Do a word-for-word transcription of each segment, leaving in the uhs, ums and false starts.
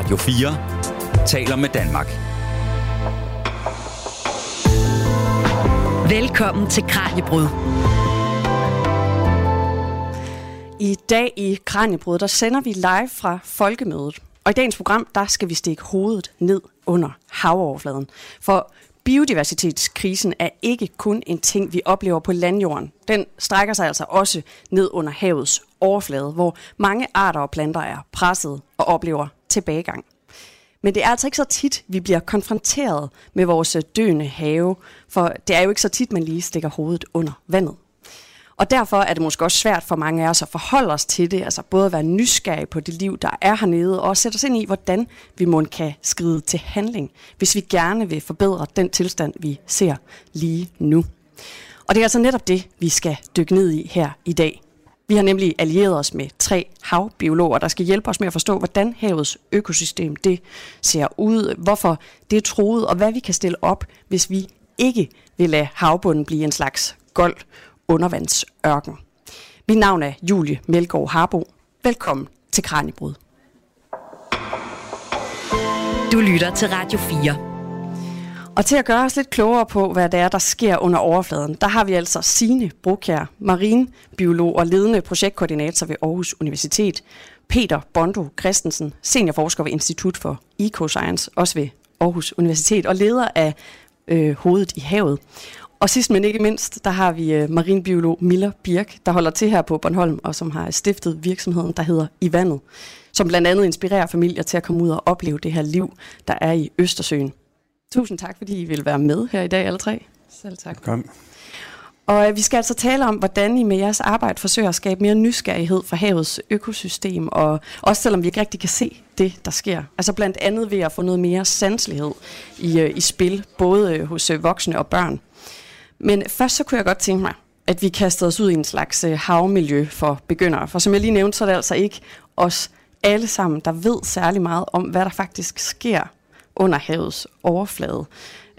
Radio fire taler med Danmark. Velkommen til Kraniebrud. I dag i Kraniebrud, der sender vi live fra Folkemødet. Og i dagens program, der skal vi stikke hovedet ned under havoverfladen. For biodiversitetskrisen er ikke kun en ting, vi oplever på landjorden. Den strækker sig altså også ned under havets overflade, hvor mange arter og planter er presset og oplever tilbagegang. Men det er altså ikke så tit, vi bliver konfronteret med vores døende have, for det er jo ikke så tit, man lige stikker hovedet under vandet. Og derfor er det måske også svært for mange af os at forholde os til det, altså både at være nysgerrige på det liv, der er hernede, og sætte os ind i, hvordan vi måske kan skride til handling, hvis vi gerne vil forbedre den tilstand, vi ser lige nu. Og det er altså netop det, vi skal dykke ned i her i dag. Vi har nemlig allieret os med tre havbiologer, der skal hjælpe os med at forstå, hvordan havets økosystem det ser ud, hvorfor det er truet, og hvad vi kan stille op, hvis vi ikke vil lade havbunden blive en slags gold undervandsørken. Mit navn er Julie Mølgaard Harbo. Velkommen til Kraniebrud. Du lytter til Radio fire. Og til at gøre os lidt klogere på, hvad det er, der sker under overfladen, der har vi altså Signe Brokjær, marinbiolog og ledende projektkoordinator ved Aarhus Universitet, Peter Bondo Christensen, seniorforsker ved Institut for Ecoscience, også ved Aarhus Universitet, og leder af øh, Hovedet i Havet. Og sidst men ikke mindst, der har vi øh, marinbiolog Miller Birk, der holder til her på Bornholm, og som har stiftet virksomheden, der hedder I Vandet, som blandt andet inspirerer familier til at komme ud og opleve det her liv, der er i Østersøen. Tusind tak, fordi I vil være med her i dag, alle tre. Selv tak. Kom. Og øh, vi skal altså tale om, hvordan I med jeres arbejde forsøger at skabe mere nysgerrighed for havets økosystem, og også selvom vi ikke rigtig kan se det, der sker. Altså blandt andet ved at få noget mere sanselighed i, øh, i spil, både øh, hos øh, voksne og børn. Men først så kunne jeg godt tænke mig, at vi kastede os ud i en slags øh, havmiljø for begyndere. For som jeg lige nævnte, så er det altså ikke os alle sammen, der ved særlig meget om, hvad der faktisk sker under havets overflade.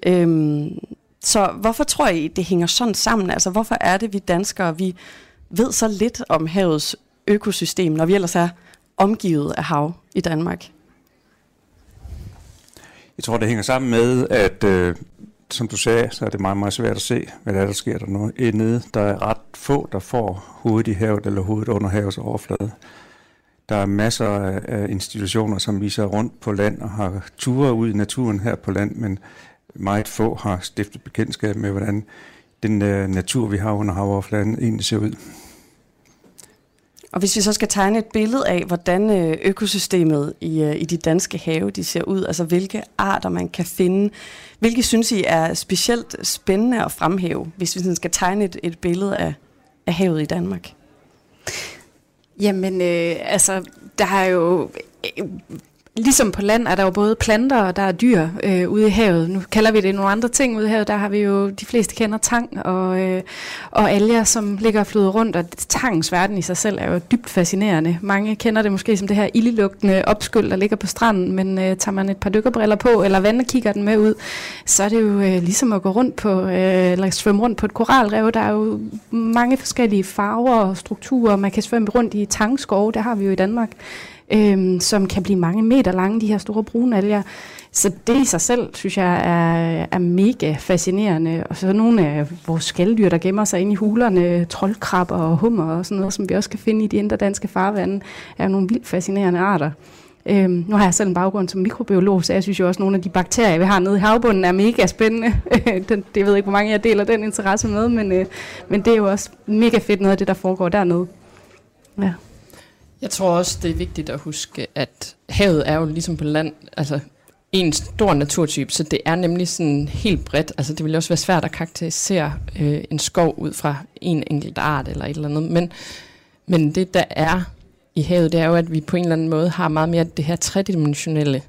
Øhm, så hvorfor tror I, det hænger sådan sammen? Altså, hvorfor er det, vi danskere, vi ved så lidt om havets økosystem, når vi ellers er omgivet af hav i Danmark? Jeg tror, det hænger sammen med, at øh, som du sagde, så er det meget, meget svært at se, hvad der, er, der sker der nu. Indede, der er ret få, der får hovedet i havet eller hovedet under havets overflade. Der er masser af institutioner, som viser rundt på land og har ture ud i naturen her på land, men meget få har stiftet bekendtskab med, hvordan den natur, vi har under havoverfladen, egentlig ser ud. Og hvis vi så skal tegne et billede af, hvordan økosystemet i, i de danske have de ser ud, altså hvilke arter man kan finde, hvilke synes I er specielt spændende at fremhæve, hvis vi sådan skal tegne et, et billede af, af havet i Danmark? Jamen, øh, altså, der er jo, øh, ligesom på land, er der jo både planter, og der er dyr øh, ude i havet. Nu kalder vi det nogle andre ting ude i havet. Der har vi jo, de fleste kender tang og, øh, og alger, som ligger og flyder rundt. Og tangens verden i sig selv er jo dybt fascinerende. Mange kender det måske som det her ildelugtende opskyld, der ligger på stranden. Men øh, tager man et par dykkerbriller på, eller vandkigger den med ud, så er det jo øh, ligesom at gå rundt på, øh, eller svømme rundt på et koralrev. Der er jo mange forskellige farver og strukturer. Man kan svømme rundt i tangskove, det har vi jo i Danmark. Øhm, som kan blive mange meter lange, de her store brune alger. Så det i sig selv, synes jeg, er, er mega fascinerende. Og så nogle af vores skældyr, der gemmer sig inde i hulerne, troldkrabber og hummer og sådan noget, som vi også kan finde i de indre danske farvande, er nogle vildt fascinerende arter. Øhm, nu har jeg selv en baggrund som mikrobiolog, så jeg synes jo også, at nogle af de bakterier, vi har nede i havbunden, er mega spændende. den, det ved ikke, hvor mange jeg deler den interesse med, men, øh, men det er jo også mega fedt noget af det, der foregår dernede. Ja. Jeg tror også, det er vigtigt at huske, at havet er jo ligesom på land, altså en stor naturtype, så det er nemlig sådan helt bredt. Altså det vil også være svært at karakterisere øh, en skov ud fra en enkelt art eller et eller andet, men, men det der er i havet, det er jo, at vi på en eller anden måde har meget mere det her tredimensionelle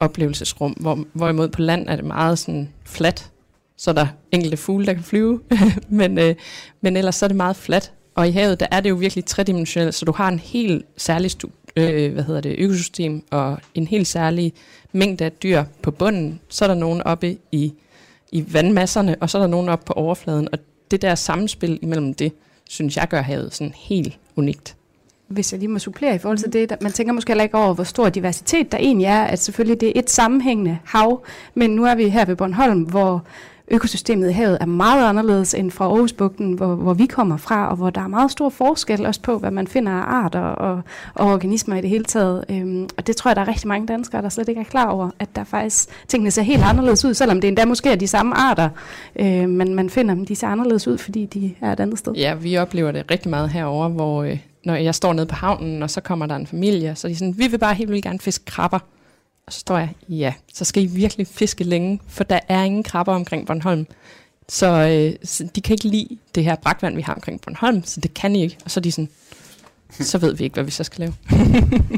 oplevelsesrum, hvor, hvorimod på land er det meget sådan fladt, så der er enkelte fugle, der kan flyve, men, øh, men ellers så er det meget fladt. Og i havet, der er det jo virkelig tredimensionelt, så du har en helt særlig stu- øh, hvad hedder det, økosystem og en helt særlig mængde af dyr på bunden. Så er der nogen oppe i, i vandmasserne, og så er der nogen oppe på overfladen. Og det der samspil imellem det, synes jeg gør havet sådan helt unikt. hvis jeg lige må supplere i forhold til det, man tænker måske heller ikke over, hvor stor diversitet der egentlig er, at selvfølgelig det er et sammenhængende hav, men nu er vi her ved Bornholm, hvor økosystemet i havet er meget anderledes end fra Aarhusbugten, hvor, hvor vi kommer fra, og hvor der er meget stor forskel også på, hvad man finder af arter og, og organismer i det hele taget. Øhm, og det tror jeg, der er rigtig mange danskere, der slet ikke er klar over, at der faktisk tingene ser helt anderledes ud, selvom det endda måske er de samme arter, øh, men man finder dem, de ser anderledes ud, fordi de er et andet sted. Ja, vi oplever det rigtig meget herover, hvor øh, når jeg står nede på havnen, og så kommer der en familie, så de er sådan, vi vil bare helt vildt gerne fiske krabber. Og så står jeg, ja, så skal I virkelig fiske længe, for der er ingen krabber omkring Bornholm. Så øh, så de kan ikke lide det her brakvand, vi har omkring Bornholm, så det kan I ikke. Og så er de sådan, så ved vi ikke, hvad vi så skal lave.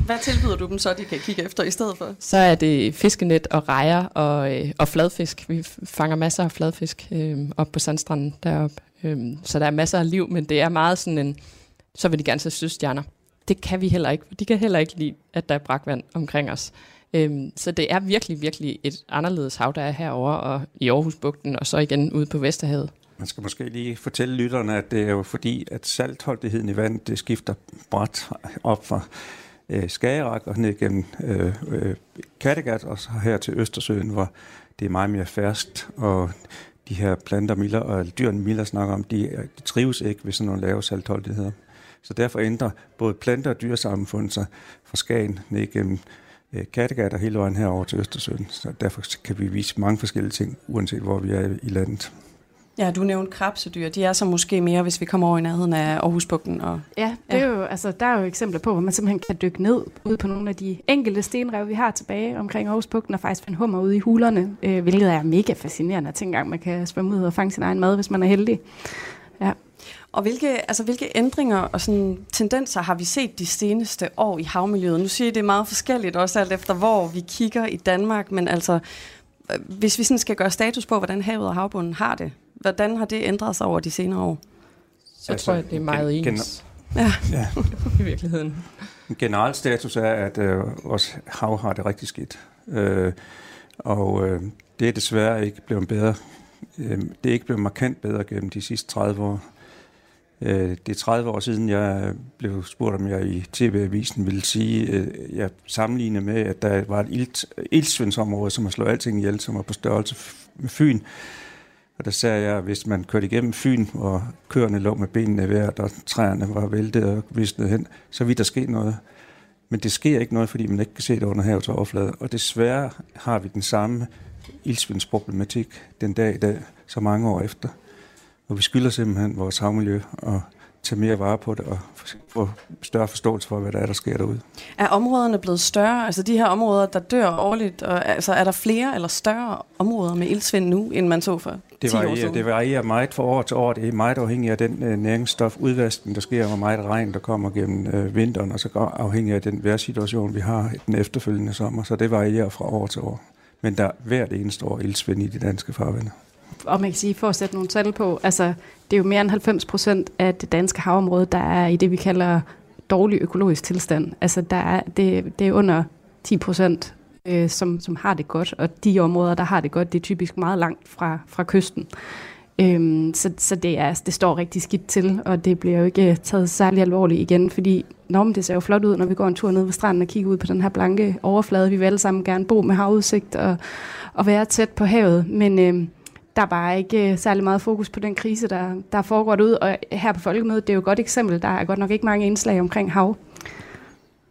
Hvad tilbyder du dem så, de kan kigge efter i stedet for? Så er det fiskenet og rejer og, øh, og fladfisk. Vi fanger masser af fladfisk øh, op på sandstranden deroppe. Øh, så der er masser af liv, men det er meget sådan en, så vil de gerne se sydstjerner. Det kan vi heller ikke, for de kan heller ikke lide, at der er brakvand omkring os. Så det er virkelig, virkelig et anderledes hav, der er herover og i Aarhusbugten, og så igen ude på Vesterhavet. Man skal måske lige fortælle lytterne, at det er jo fordi, at saltholdigheden i vandet, det skifter bræt op fra øh, Skagerrak og ned gennem øh, øh, Kattegat, og så her til Østersøen, hvor det er meget mere ferskt, og de her planter Miller, og dyrene Miller snakker om, de, de trives ikke ved sådan nogle lave saltholdigheder. Så derfor ændrer både planter og dyresamfundet sig fra Skagen ned gennem Kattegat og hele vejen herover til Østersøen, så derfor kan vi vise mange forskellige ting, uanset hvor vi er i landet. Ja, du nævnte krabsedyr. De er så måske mere, hvis vi kommer over i nærheden af Aarhusbugten. Og ja, det er jo, altså, der er jo eksempler på, hvor man simpelthen kan dykke ned ude på nogle af de enkelte stenrev, vi har tilbage omkring Aarhusbugten, og faktisk finde hummer ude i hulerne, øh, hvilket er mega fascinerende. Jeg tænker, at man kan svømme ud og fange sin egen mad, hvis man er heldig. Ja. Og hvilke, altså, hvilke ændringer og sådan, tendenser har vi set de seneste år i havmiljøet? Nu siger I, det er meget forskelligt, også alt efter hvor vi kigger i Danmark, men altså, hvis vi sådan skal gøre status på, hvordan havet og havbunden har det, hvordan har det ændret sig over de senere år? Så altså, tror jeg, det er meget gen- ens. Gen- ja, ja. I virkeligheden. Generel status er, at øh, vores hav har det rigtig skidt, øh, og øh, det er desværre ikke blevet bedre. Øh, det er ikke blevet markant bedre gennem de sidste tredive år. Det er tredive år siden, jeg blev spurgt, om jeg i T V-avisen ville sige, at jeg sammenligner med, at der var et iltsvindsområde, som har slået alting ihjel, som var på størrelse med Fyn. Og der sagde jeg, at hvis man kørte igennem Fyn, og køerne lå med benene i vejret, og træerne var væltet og visnede hen, så ville der ske noget. Men det sker ikke noget, fordi man ikke kan se det under havets overflade. Og desværre har vi den samme iltsvindsproblematik den dag i dag, så mange år efter. Og vi skylder simpelthen vores havmiljø og tage mere vare på det og få større forståelse for, hvad der er, der sker derude. Er områderne blevet større? Altså de her områder, der dør årligt, og, altså, er der flere eller større områder med iltsvind nu, end man så for det ti år siden? Det varierer meget fra år til år. Det er meget afhængigt af den øh, næringsstofudvaskning, der sker, hvor meget regn, der kommer gennem øh, vinteren, og så afhængigt af den vejrsituation, vi har den efterfølgende sommer. Så det varierer fra år til år. Men der er hvert eneste år iltsvind i de danske farvande. Og man kan sige, for at sætte nogle tal på, altså det er jo mere end halvfems procent af det danske havområde, der er i det, vi kalder dårlig økologisk tilstand. Altså der er, det, det er under ti procent, øh, som, som har det godt, og de områder, der har det godt, det er typisk meget langt fra, fra kysten. Øhm, så så det, er, det står rigtig skidt til, og det bliver jo ikke taget særlig alvorligt igen, fordi normen, det ser jo flot ud, når vi går en tur ned ved stranden og kigger ud på den her blanke overflade. Vi vil alle sammen gerne bo med havudsigt og, og være tæt på havet, men Øh, Der er bare ikke særlig meget fokus på den krise, der, der foregår ud. Og her på Folkemødet, det er jo et godt eksempel. Der er godt nok ikke mange indslag omkring hav.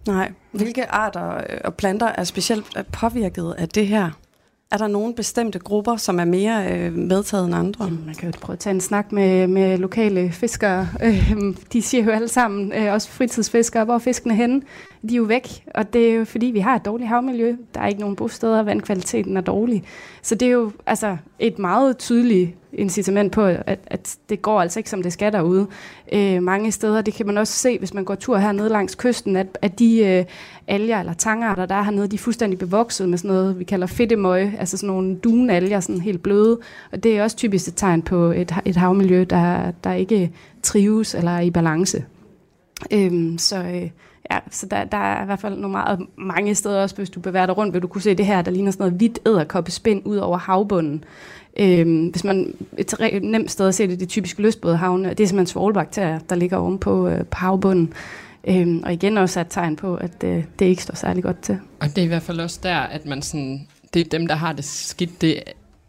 Nej. Hvilke arter og planter er specielt påvirket af det her? Er der nogle bestemte grupper, som er mere medtaget end andre? Jamen, man kan jo prøve at tage en snak med, med lokale fiskere. De siger jo alle sammen, også fritidsfiskere, hvor er fiskene henne? De er jo væk, og det er jo fordi, vi har et dårligt havmiljø. Der er ikke nogen bosteder, og vandkvaliteten er dårlig. Så det er jo altså et meget tydeligt incitament på, at, at det går altså ikke, som det skal derude. Øh, mange steder, det kan man også se, hvis man går tur hernede langs kysten, at, at de øh, alger eller tangarter, der er hernede, de er fuldstændig bevokset med sådan noget, vi kalder fedtemøge, altså sådan nogle dunalger, sådan helt bløde. Og det er også typisk et tegn på et, et havmiljø, der, der ikke trives eller er i balance. Øh, så... Øh, Ja, så der, der er i hvert fald nogle meget, mange steder også, hvis du bevæger dig rundt, vil du kunne se det her, der ligner sådan noget hvidt edderkoppespind ud over havbunden. Øhm, hvis man et nemt sted at se det, det typiske lystbådehavne, det er simpelthen svovlbakterier, der ligger oven på, øh, på havbunden. Øhm, og igen også et tegn på, at øh, det ikke står særlig godt til. Og det er i hvert fald også der, at man sådan, det er dem, der har det skidt, det,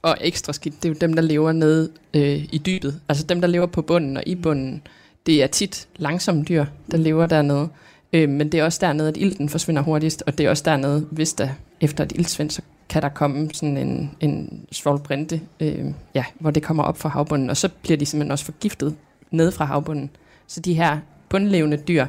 og ekstra skidt, det er jo dem, der lever nede øh, i dybet. Altså dem, der lever på bunden og i bunden, det er tit langsomme dyr, der lever dernede. Øh, men det er også dernede, at ilten forsvinder hurtigst, og det er også dernede, hvis der efter et iltsvind, så kan der komme sådan en, en svovlbrinte, øh, ja, hvor det kommer op fra havbunden, og så bliver de simpelthen også forgiftet nede fra havbunden. Så de her bundlevende dyr,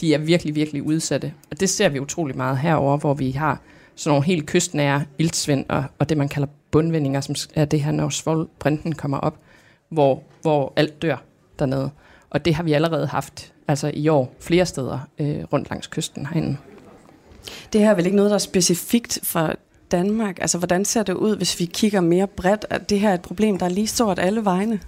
de er virkelig, virkelig udsatte. Og det ser vi utrolig meget herover, hvor vi har sådan nogle helt kystnære iltsvind, og, og det man kalder bundvendinger, som er det her, når svovlbrinten kommer op, hvor, hvor alt dør dernede. Og det har vi allerede haft, altså i år, flere steder øh, rundt langs kysten herinde. Det her er vel ikke noget, der er specifikt for Danmark? Altså, hvordan ser det ud, hvis vi kigger mere bredt? At det her er et problem, der er lige stort alle vegne.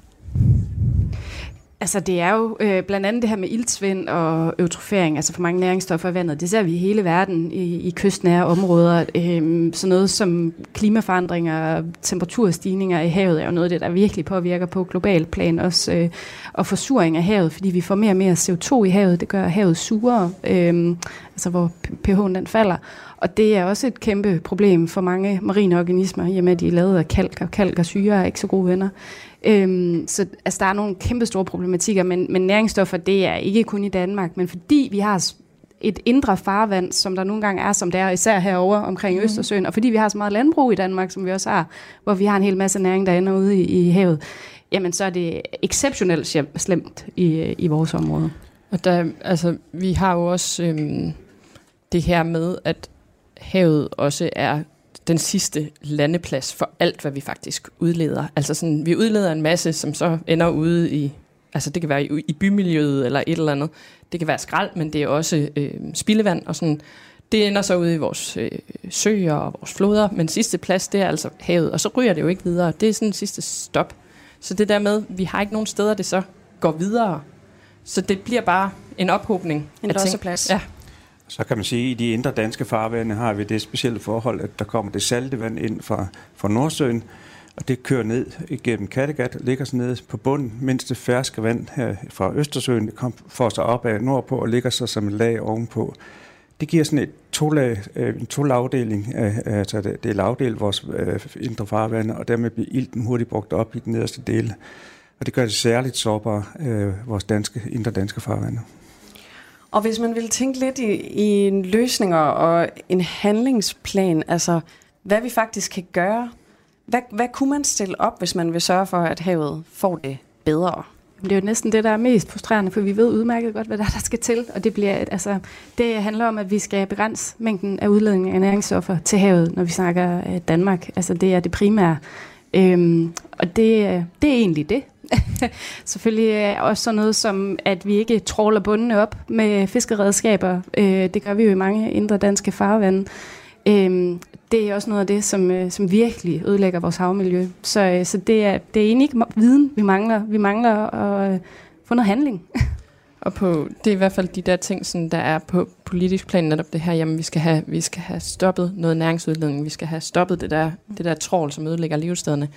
Altså, det er jo øh, blandt andet det her med iltsvind og eutrofering, altså for mange næringsstoffer i vandet. Det ser vi i hele verden i, i kystnære områder. Øh, sådan noget som klimaforandringer, temperaturstigninger i havet er jo noget af det, der virkelig påvirker på global plan også. Øh, og forsuring af havet, fordi vi får mere og mere C O to i havet, det gør havet surere, øh, altså hvor pH'en den falder. Og det er også et kæmpe problem for mange marine organismer, i og med at de er lavet af kalk, og kalk og syre er ikke så gode venner. Øhm, så altså, der er nogle kæmpe store problematikker, men, men næringsstoffer, det er ikke kun i Danmark, men fordi vi har et indre farvand, som der nogle gange er, som det er, især herover omkring Østersøen, mm. og fordi vi har så meget landbrug i Danmark, som vi også har, hvor vi har en hel masse næring, der ender ude i, i havet, jamen så er det exceptionelt slemt i, i vores område. Og der, altså, vi har jo også øhm, det her med, at havet også er den sidste landeplads for alt, hvad vi faktisk udleder. Altså sådan, vi udleder en masse, som så ender ude i, altså det kan være i, i bymiljøet eller et eller andet. Det kan være skrald, men det er også øh, spildevand og sådan. Det ender så ude i vores øh, søer og vores floder, men sidste plads, det er altså havet, og så ryger det jo ikke videre. Det er sådan sidste stop. Så det der med, vi har ikke nogen steder, det så går videre. Så det bliver bare en ophobning. En losseplads. Ja. Så kan man sige, at i de indre danske farvande har vi det specielle forhold, at der kommer det saltevand ind fra, fra Nordsøen, og det kører ned igennem Kattegat, ligger så nede på bunden, mens det ferske vand her fra Østersøen får sig op af nordpå og ligger sig som et lag ovenpå. Det giver sådan et to-lag, en to-lagdeling, altså det er lagdelt vores indre farvande, og dermed bliver ilten hurtigt brugt op i den nederste del. Og det gør det særligt sårbare, vores danske, indre danske farvande. Og hvis man ville tænke lidt i, i en løsninger og en handlingsplan, altså hvad vi faktisk kan gøre, hvad, hvad kunne man stille op, hvis man vil sørge for, at havet får det bedre? Det er jo næsten det, der er mest frustrerende, for vi ved udmærket godt, hvad der, er, der skal til. Og det, bliver, altså, det handler om, at vi skal begrænse mængden af udledning af næringsstoffer til havet, når vi snakker Danmark. Altså det er det primære. Øhm, og det, det er egentlig det. Selvfølgelig også sådan noget som, at vi ikke trawler bundene op med fiskeredskaber. Det gør vi jo i mange indre danske farvande. Det er også noget af det, som, som virkelig ødelægger vores havmiljø. Så, så det, er, det er egentlig ikke viden, vi mangler. Vi mangler at få noget handling. Og på, det er i hvert fald de der ting, som der er på politisk plan, netop det her, jamen vi skal have, vi skal have stoppet noget næringsudledning, vi skal have stoppet det der, det der trawl, som ødelægger livsstederne.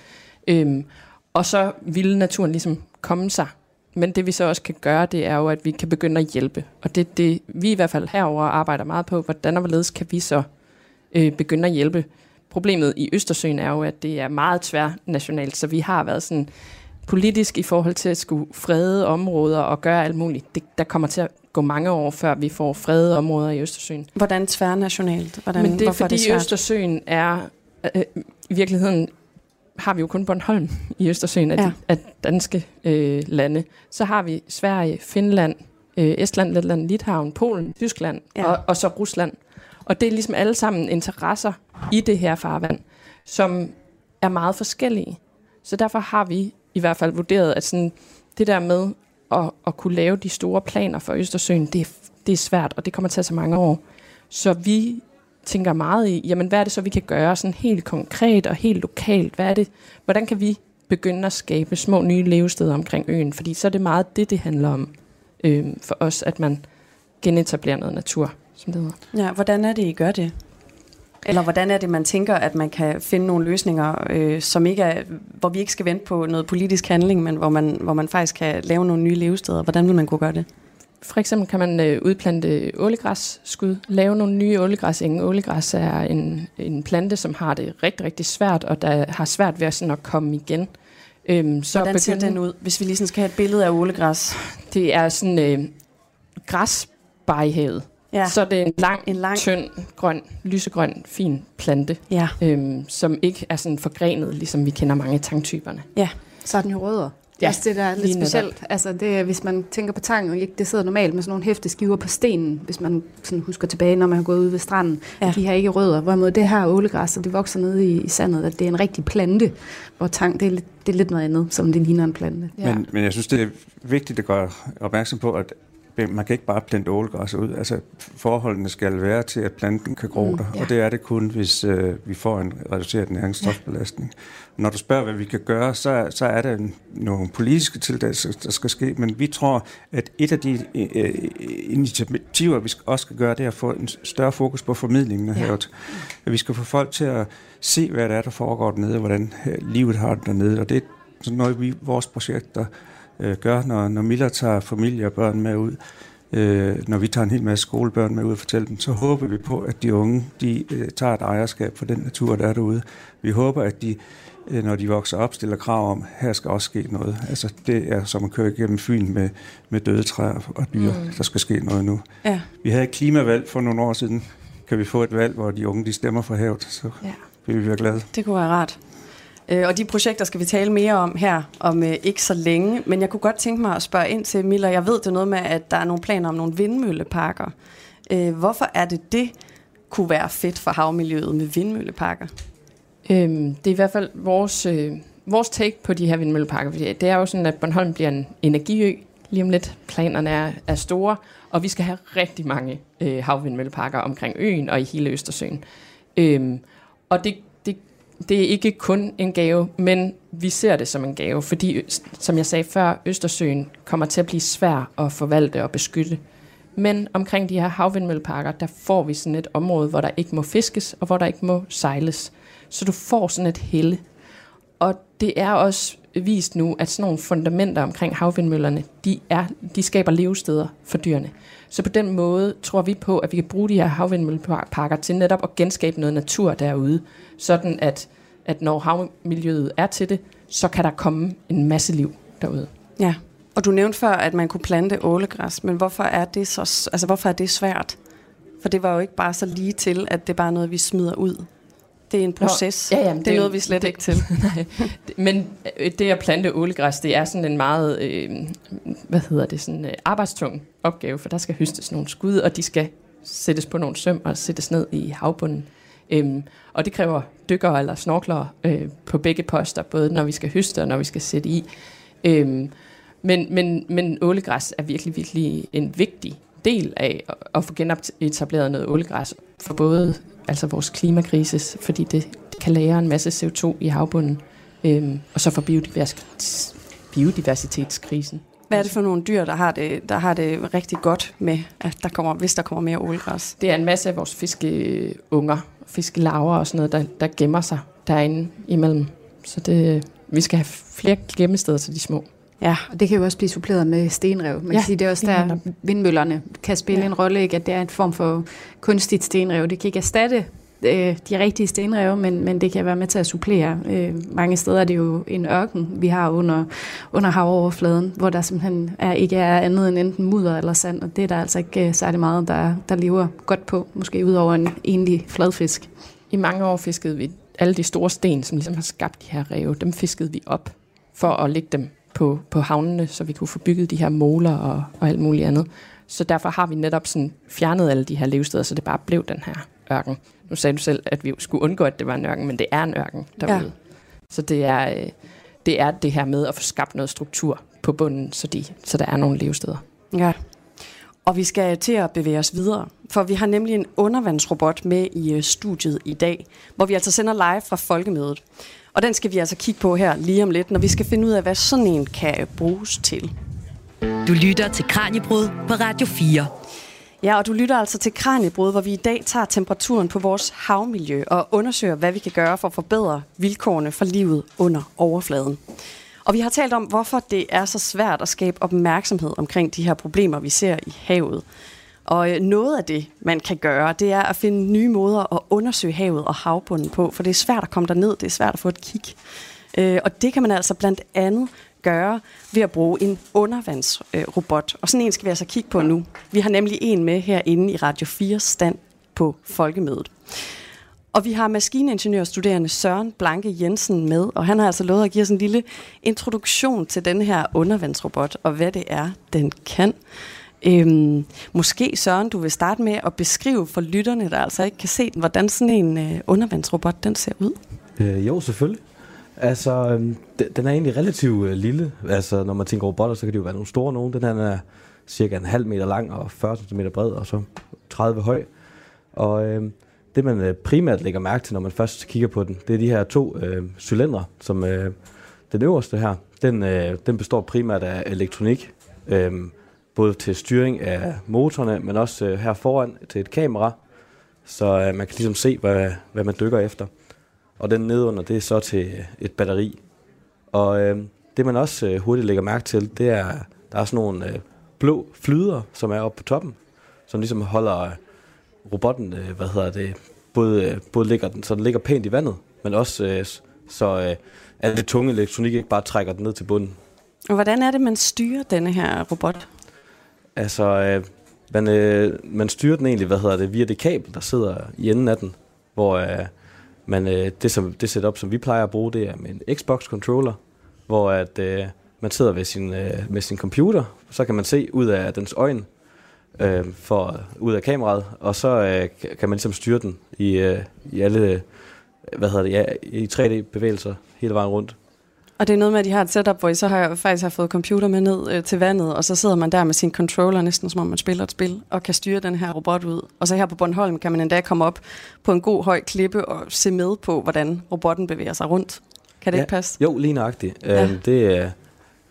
Øhm, Og så ville naturen ligesom komme sig. Men det vi så også kan gøre, det er jo, at vi kan begynde at hjælpe. Og det det, vi i hvert fald herover arbejder meget på, hvordan og hvorledes kan vi så øh, begynde at hjælpe. Problemet i Østersøen er jo, at det er meget tværnationalt, så vi har været sådan politisk i forhold til at skulle frede områder og gøre alt muligt. Det, der kommer til at gå mange år, før vi får frede områder i Østersøen. Hvordan tværnationalt? Hvordan, Men det er fordi det er Østersøen er øh, i virkeligheden... har vi jo kun Bornholm i Østersøen af, ja. de, af danske øh, lande. Så har vi Sverige, Finland, øh, Estland, Letland, Litauen, Polen, Tyskland ja. og, og så Rusland. Og det er ligesom alle sammen interesser i det her farvand, som er meget forskellige. Så derfor har vi i hvert fald vurderet, at sådan, det der med at, at kunne lave de store planer for Østersøen, det, det er svært, og det kommer til at tage så mange år. Så vi... tænker meget i, jamen hvad er det så, vi kan gøre sådan helt konkret og helt lokalt? Hvad er det, hvordan kan vi begynde at skabe små nye levesteder omkring øen? Fordi så er det meget det, det handler om øh, for os, at man genetablerer noget natur, som det hedder. Ja, hvordan er det, I gør det? Eller hvordan er det, man tænker, at man kan finde nogle løsninger, øh, som ikke er, hvor vi ikke skal vente på noget politisk handling, men hvor man, hvor man faktisk kan lave nogle nye levesteder? Hvordan vil man kunne gøre det? For eksempel kan man øh, udplante ålegræsskud, lave nogle nye ålegræsenge. Ålegræs er en, en plante, som har det rigtig, rigtig svært, og der har svært ved at, sådan, at komme igen. Øhm, så Hvordan ser den ud, hvis vi lige skal have et billede af ålegræs? Det er sådan øh, græsbar i havet. Ja. Så det er en lang, en lang, tynd, grøn, lysegrøn, fin plante, ja. øhm, som ikke er sådan forgrenet, ligesom vi kender mange af tangtyperne. Ja, så er den jo rødder. Ja, altså det der er lidt specielt. Altså det, hvis man tænker på tang, og ikke det sidder normalt med sådan nogle hæfteskiver på stenen, hvis man sådan husker tilbage, når man har gået ud ved stranden, ja. De har ikke rødder. Hvorimod det her ålegræs, og det vokser nede i, i sandet, at det er en rigtig plante, hvor tang, det er, lidt, det er lidt noget andet, som det ligner en plante. Ja. Men, men jeg synes, det er vigtigt at gøre opmærksom på, at man kan ikke bare plante ålegræs ud. Altså forholdene skal være til, at planten kan gro der, mm, ja. Og det er det kun, hvis øh, vi får en reduceret næringsstofbelastning. Ja. Når du spørger, hvad vi kan gøre, så, så er der en, nogle politiske tiltag, der skal ske, men vi tror, at et af de øh, initiativer, vi også skal gøre, det er at få en større fokus på formidlingen af ja. havet. Vi skal få folk til at se, hvad der er, der foregår dernede, og hvordan livet har det dernede, og det er sådan noget, vi, vores projekter gør, når, når Miller tager familie og børn med ud, øh, når vi tager en hel masse skolebørn med ud og fortæller dem, så håber vi på, at de unge, de øh, tager et ejerskab for den natur, der er derude. Vi håber, at de, øh, når de vokser op, stiller krav om, her skal også ske noget. Altså, det er som at køre igennem Fyn med, med døde træer og dyr, mm. der skal ske noget nu. Ja. Vi havde et klimavalg for nogle år siden. Kan vi få et valg, hvor de unge, de stemmer for havet, så ja. vil vi være glade. Det kunne være rart. Og de projekter skal vi tale mere om her, om øh, ikke så længe. Men jeg kunne godt tænke mig at spørge ind til, Miller, jeg ved det er noget med, at der er nogle planer om nogle vindmølleparker. Øh, hvorfor er det, det kunne være fedt for havmiljøet med vindmølleparker? Øhm, det er i hvert fald vores, øh, vores take på de her vindmølleparker. Fordi det er jo sådan, at Bornholm bliver en energiø lige om lidt. Planerne er, er store, og vi skal have rigtig mange øh, havvindmølleparker omkring øen og i hele Østersøen. Øhm, og det Det er ikke kun en gave, men vi ser det som en gave, fordi, som jeg sagde før, Østersøen kommer til at blive svær at forvalte og beskytte. Men omkring de her havvindmølleparker, der får vi sådan et område, hvor der ikke må fiskes, og hvor der ikke må sejles. Så du får sådan et helle. Og det er også vist nu, at sådan nogle fundamenter omkring havvindmøllerne, de, er, de skaber levesteder for dyrene. Så på den måde tror vi på, at vi kan bruge de her havvindmølleparker til netop at genskabe noget natur derude, sådan at, at når havmiljøet er til det, så kan der komme en masse liv derude. Ja, og du nævnte før, at man kunne plante ålegræs, men hvorfor er det så, altså hvorfor er det svært? For det var jo ikke bare så lige til, at det bare er noget, vi smider ud. Det er en proces. Nå, ja, jamen, det, det er noget, vi slet det, ikke til. Nej. Men det at plante ålegræs, det er sådan en meget øh, hvad hedder det, sådan, øh, arbejdstung opgave, for der skal høstes nogle skud, og de skal sættes på nogle søm og sættes ned i havbunden. Øhm, og det kræver dykkere eller snorklere øh, på begge poster, både når vi skal høste og når vi skal sætte i. Øhm, men, men, men ålegræs er virkelig, virkelig en vigtig del af at, at få genetableret noget ålegræs for både altså vores klimakrises, fordi det kan lagre en masse C O to i havbunden, øhm, og så for biodiversitets, biodiversitetskrisen. Hvad er det for nogle dyr, der har det, der har det rigtig godt med, at der kommer, hvis der kommer mere ålegræs? Det er en masse af vores fiskeunger, fiskelarver og sådan noget, der, der gemmer sig derinde imellem. Så det, vi skal have flere gemmesteder til de små. Ja, og det kan jo også blive suppleret med stenrev. Man ja, kan sige, det er også der, vindmøllerne kan spille ja. en rolle, ikke? At det er en form for kunstigt stenrev. Det kan ikke erstatte øh, de rigtige stenrev, men, men det kan være med til at supplere. Øh, mange steder er det jo en ørken, vi har under, under havoverfladen, hvor der simpelthen er, ikke er andet end enten mudder eller sand, og det er der altså ikke særlig meget, der, der lever godt på, måske ud over en enlig fladfisk. I mange år fiskede vi alle de store sten, som ligesom har skabt de her rev, dem fiskede vi op for at lægge dem På, på havnene, så vi kunne få bygget de her moler og, og alt muligt andet. Så derfor har vi netop sådan fjernet alle de her levesteder, så det bare blev den her ørken. Nu sagde du selv, at vi skulle undgå, at det var en ørken, men det er en ørken derude. Ja. Så det er, det er det her med at få skabt noget struktur på bunden, så, de, så der er nogle levesteder. Ja, og vi skal til at bevæge os videre, for vi har nemlig en undervandsrobot med i studiet i dag, hvor vi altså sender live fra Folkemødet. Og den skal vi altså kigge på her lige om lidt, når vi skal finde ud af, hvad sådan en kan bruges til. Du lytter til Kraniebrud på Radio fire. Ja, og du lytter altså til Kraniebrud, hvor vi i dag tager temperaturen på vores havmiljø og undersøger, hvad vi kan gøre for at forbedre vilkårene for livet under overfladen. Og vi har talt om, hvorfor det er så svært at skabe opmærksomhed omkring de her problemer, vi ser i havet. Og noget af det, man kan gøre, det er at finde nye måder at undersøge havet og havbunden på, for det er svært at komme derned, det er svært at få et kig. Og det kan man altså blandt andet gøre ved at bruge en undervandsrobot. Og sådan en skal vi altså kigge på nu. Vi har nemlig en med herinde i Radio fire stand på Folkemødet. Og vi har maskiningeniørstuderende Søren Blanke Jensen med, og han har altså lovet at give os en lille introduktion til den her undervandsrobot, og hvad det er, den kan. Øhm, måske, Søren, du vil starte med at beskrive for lytterne, der altså ikke kan se den, hvordan sådan en øh, undervandsrobot, den ser ud. Øh, jo, selvfølgelig. Altså, øh, den er egentlig relativt øh, lille. Altså, når man tænker robotter, så kan det jo være nogle store nogen. Den her er cirka en halv meter lang og fyrre centimeter bred, og så tredive høj. Og øh, det, man øh, primært lægger mærke til, når man først kigger på den, det er de her to øh, cylindre, som øh, den øverste her, den, øh, den består primært af elektronik, øh, både til styring af motorerne, men også øh, her foran til et kamera, så øh, man kan ligesom se, hvad, hvad man dykker efter. Og den nedenunder, det er så til et batteri. Og øh, det, man også øh, hurtigt lægger mærke til, det er, der er sådan nogle øh, blå flyder, som er oppe på toppen, som ligesom holder øh, robotten, øh, hvad hedder det, både, øh, både ligger den, så den ligger pænt i vandet, men også øh, så øh, alt det tunge elektronik ikke bare trækker den ned til bunden. Og hvordan er det, man styrer denne her robot? Altså, øh, man, øh, man styrer den egentlig, hvad hedder det, via det kabel, der sidder i enden af den, hvor øh, man, øh, det, som, det setup, som vi plejer at bruge, det er med en Xbox-controller, hvor at, øh, man sidder ved sin, øh, med sin computer, så kan man se ud af dens øjne, øh, for, ud af kameraet, og så øh, kan man ligesom styre den i, øh, i alle, hvad hedder det, ja, i tre D-bevægelser hele vejen rundt. Og det er noget med, at de har et setup, hvor I så har, faktisk har fået computer med ned øh, til vandet, og så sidder man der med sin controller, næsten som om man spiller et spil, og kan styre den her robot ud. Og så her på Bornholm kan man endda komme op på en god høj klippe og se med på, hvordan robotten bevæger sig rundt. Kan det ja, ikke passe? Jo, lige nøjagtigt. Ja. Øhm, det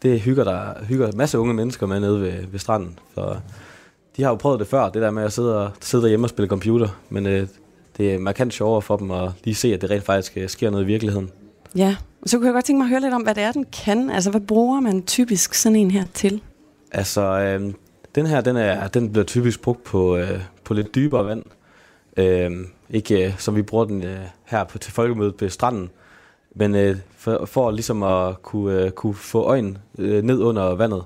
det hygger, der, hygger masser af unge mennesker med nede ved, ved stranden. For de har jo prøvet det før, det der med at sidde, og, sidde derhjemme og spille computer, men øh, det er markant sjovere for dem at lige se, at det rent faktisk sker noget i virkeligheden. Ja, så kunne jeg godt tænke mig at høre lidt om, hvad det er, den kan. Altså, hvad bruger man typisk sådan en her til? Altså, øh, den her, den, er, den bliver typisk brugt på, øh, på lidt dybere vand. Øh, ikke øh, som vi bruger den øh, her på, til folkemødet på stranden, men øh, for, for ligesom at kunne, øh, kunne få øjen øh, ned under vandet.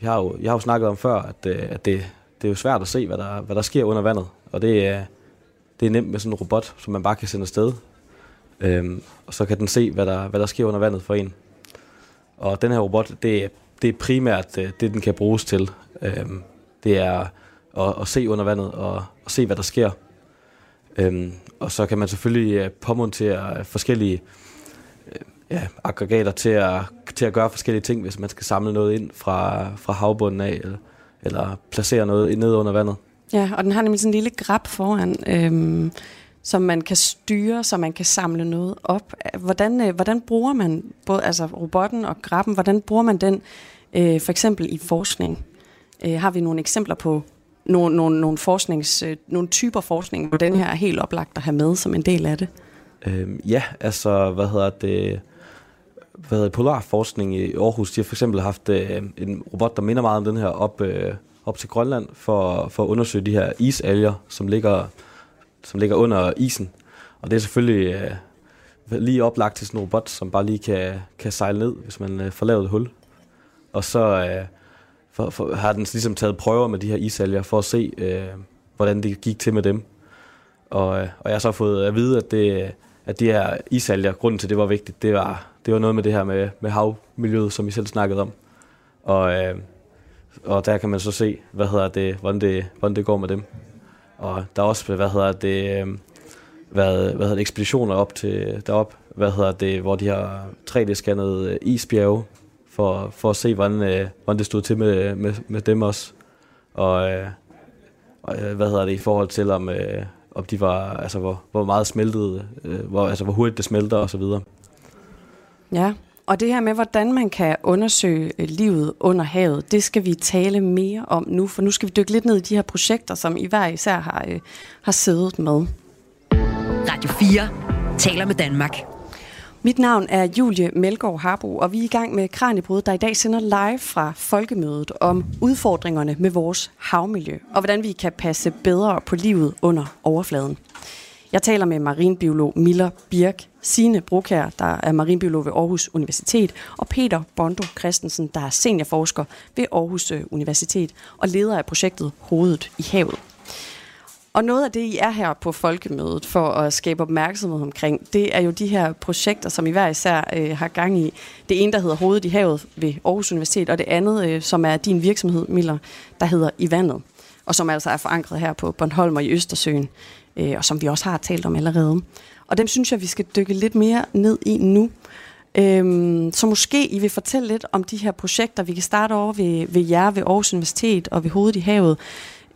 Vi har jo, jeg har jo snakket om før, at, øh, at det, det er jo svært at se, hvad der, hvad der sker under vandet. Og det, øh, det er nemt med sådan en robot, som man bare kan sende afsted. Øhm, og så kan den se, hvad der, hvad der sker under vandet for en. Og den her robot, det, det er primært det, den kan bruges til. Øhm, det er at, at se under vandet og at se, hvad der sker. Øhm, og så kan man selvfølgelig påmontere forskellige øh, ja, aggregater til at, til at gøre forskellige ting, hvis man skal samle noget ind fra, fra havbunden af, eller, eller placere noget ned under vandet. Ja, og den har nemlig sådan en lille grab foran, øhm som man kan styre, så man kan samle noget op. Hvordan, hvordan bruger man både altså robotten og grabben, hvordan bruger man den øh, for eksempel i forskning? Øh, har vi nogle eksempler på nogle, nogle, nogle, forsknings, øh, nogle typer forskning, hvor den her er helt oplagt at have med som en del af det? Øhm, ja, altså, hvad hedder det? Hvad hedder det? Polarforskning i Aarhus, de har for eksempel haft øh, en robot, der minder meget om den her, op, øh, op til Grønland, for, for at undersøge de her isalger, som ligger... som ligger under isen. Og det er selvfølgelig øh, lige oplagt til sådan en robot, som bare lige kan, kan sejle ned, hvis man øh, får lavet et hul. Og så øh, for, for, har den ligesom taget prøver med de her isalger, for at se, øh, hvordan det gik til med dem. Og, øh, og jeg har så fået at vide, at, det, at de her isalger, grunden til det var vigtigt, det var, det var noget med det her med, med havmiljøet, som I selv snakkede om. Og, øh, og der kan man så se, hvad hedder det, hvordan, det, hvordan det går med dem. Og der er også, hvad hedder det, hvad, hvad hedder det, ekspeditioner op til derop, hvad hedder det, hvor de har tre D-scannet isbjerge for for at se, hvordan, hvordan det stod til med med, med dem også. Og, og hvad hedder det i forhold til om om de var altså hvor hvor meget smeltede, hvor altså hvor hurtigt det smelter og så videre. Ja. Og det her med, hvordan man kan undersøge livet under havet, det skal vi tale mere om nu, for nu skal vi dykke lidt ned i de her projekter, som I hver især har, øh, har siddet med. Radio fire taler med Danmark. Mit navn er Julie Mølgaard Harbo, og vi er i gang med Kraniebrud, der i dag sender live fra Folkemødet om udfordringerne med vores havmiljø, og hvordan vi kan passe bedre på livet under overfladen. Jeg taler med marinbiolog Miller Birk, Signe Brokjær, der er marinbiolog ved Aarhus Universitet, og Peter Bondo Christensen, der er seniorforsker ved Aarhus Universitet og leder af projektet Hovedet i Havet. Og noget af det, I er her på Folkemødet for at skabe opmærksomhed omkring, det er jo de her projekter, som I hver især øh, har gang i. Det ene, der hedder Hovedet i Havet ved Aarhus Universitet, og det andet, øh, som er din virksomhed, Miller, der hedder I Vandet, og som altså er forankret her på Bornholm og i Østersøen, øh, og som vi også har talt om allerede. Og dem synes jeg, vi skal dykke lidt mere ned i nu. Øhm, så måske I vil fortælle lidt om de her projekter. Vi kan starte over ved, ved jer, ved Aarhus Universitet og ved Hovedet i Havet.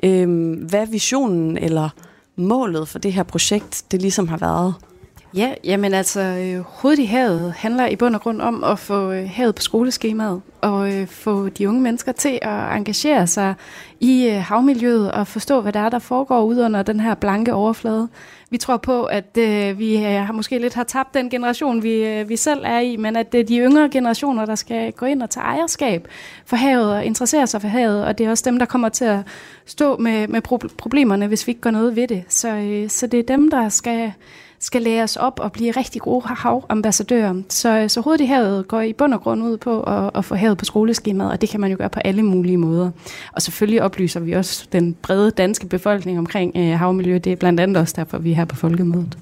Øhm, hvad er visionen eller målet for det her projekt, det ligesom har været? Ja, jamen altså, øh, Hovedet i Havet handler i bund og grund om at få øh, havet på skoleskemaet, og øh, få de unge mennesker til at engagere sig i øh, havmiljøet og forstå, hvad der er, der foregår ude under den her blanke overflade. Vi tror på, at øh, vi øh, måske lidt har tabt den generation, vi, øh, vi selv er i, men at det øh, er de yngre generationer, der skal gå ind og tage ejerskab for havet og interessere sig for havet, og det er også dem, der kommer til at stå med, med pro- problemerne, hvis vi ikke gør noget ved det. Så, øh, så det er dem, der skal... skal lære os op og blive rigtig gode havambassadører. Så, så Hovedet i Havet går i bund og grund ud på at, at få havet på skoleskemaet, og det kan man jo gøre på alle mulige måder. Og selvfølgelig oplyser vi også den brede danske befolkning omkring øh, havmiljø. Det er blandt andet også derfor, vi er her på Folkemødet.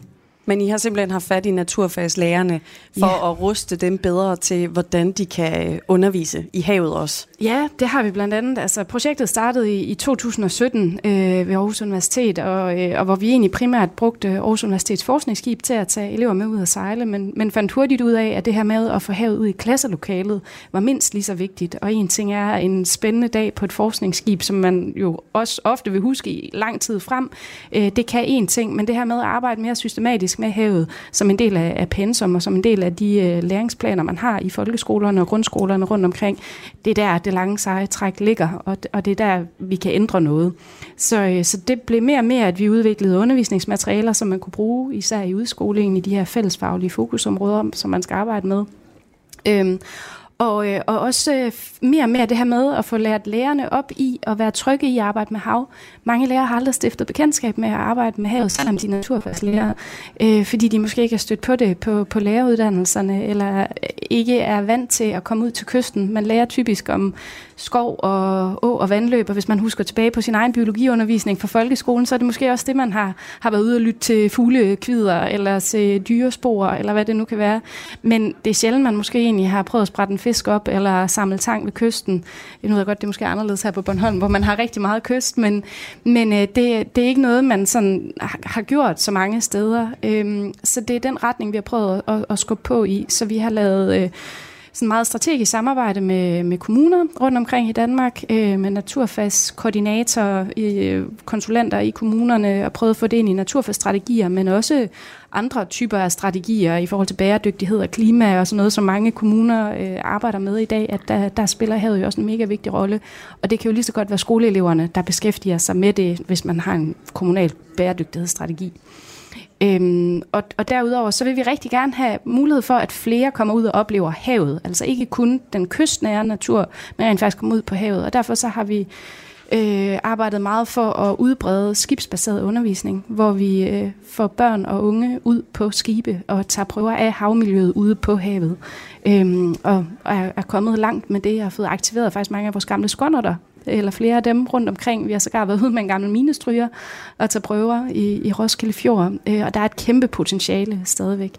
Men I har simpelthen haft fat i naturfagslærerne for ja. at ruste dem bedre til, hvordan de kan undervise i havet også. Ja, det har vi blandt andet. Altså, projektet startede i, i to tusind og sytten øh, ved Aarhus Universitet, og, øh, og hvor vi egentlig primært brugte Aarhus Universitets forskningsskib til at tage elever med ud at sejle, men, men fandt hurtigt ud af, at det her med at få havet ud i klasselokalet var mindst lige så vigtigt. Og en ting er en spændende dag på et forskningsskib, som man jo også ofte vil huske i lang tid frem. Øh, det kan en ting, men det her med at arbejde mere systematisk med havet som en del af pensum og som en del af de øh, læringsplaner, man har i folkeskolerne og grundskolerne rundt omkring. Det er der, det lange seje træk ligger, og, og det er der, vi kan ændre noget. Så, øh, så det blev mere og mere, at vi udviklede undervisningsmaterialer, som man kunne bruge, især i udskolingen, i de her fællesfaglige fokusområder, som man skal arbejde med. Øhm, Og, øh, og også øh, mere og mere det her med at få lært lærerne op i at være trygge i at arbejde med hav. Mange lærere har aldrig stiftet bekendtskab med at arbejde med havet, selvom de er naturfagslærere, øh, fordi de måske ikke er stødt på det på, på læreruddannelserne, eller ikke er vant til at komme ud til kysten. Man lærer typisk om skov og å og vandløb, og hvis man husker tilbage på sin egen biologiundervisning fra folkeskolen, så er det måske også det, man har, har været ude og lytte til fuglekvider, eller til dyrespor, eller hvad det nu kan være. Men det er sjældent, man måske egentlig har prøvet at sprætte en fisk op, eller samle tang ved kysten. Jeg ved godt, det er måske anderledes her på Bornholm, hvor man har rigtig meget kyst, men, men øh, det, det er ikke noget, man sådan har gjort så mange steder. Øhm, så det er den retning, vi har prøvet at, at skubbe på i. Så vi har lavet... Øh, sådan meget strategisk samarbejde med, med kommuner rundt omkring i Danmark, øh, med naturfagskoordinatorer, øh, konsulenter i kommunerne, og prøvet at få det ind i naturfagsstrategier, men også andre typer af strategier i forhold til bæredygtighed og klima og sådan noget, som mange kommuner øh, arbejder med i dag, at der, der spiller havet jo også en mega vigtig rolle. Og det kan jo lige så godt være skoleeleverne, der beskæftiger sig med det, hvis man har en kommunal bæredygtighedsstrategi. Øhm, og, og derudover, så vil vi rigtig gerne have mulighed for, at flere kommer ud og oplever havet. Altså ikke kun den kystnære natur, men rent faktisk kommer ud på havet. Og derfor så har vi øh, arbejdet meget for at udbrede skibsbaseret undervisning, hvor vi øh, får børn og unge ud på skibe og tager prøver af havmiljøet ude på havet. Øhm, og er, er kommet langt med det. Jeg har fået aktiveret faktisk mange af vores gamle skonnerter, eller flere af dem rundt omkring. Vi har sågar været ude med en gammel minestryger og tage prøver i, i Roskilde Fjord, øh, og der er et kæmpe potentiale stadigvæk.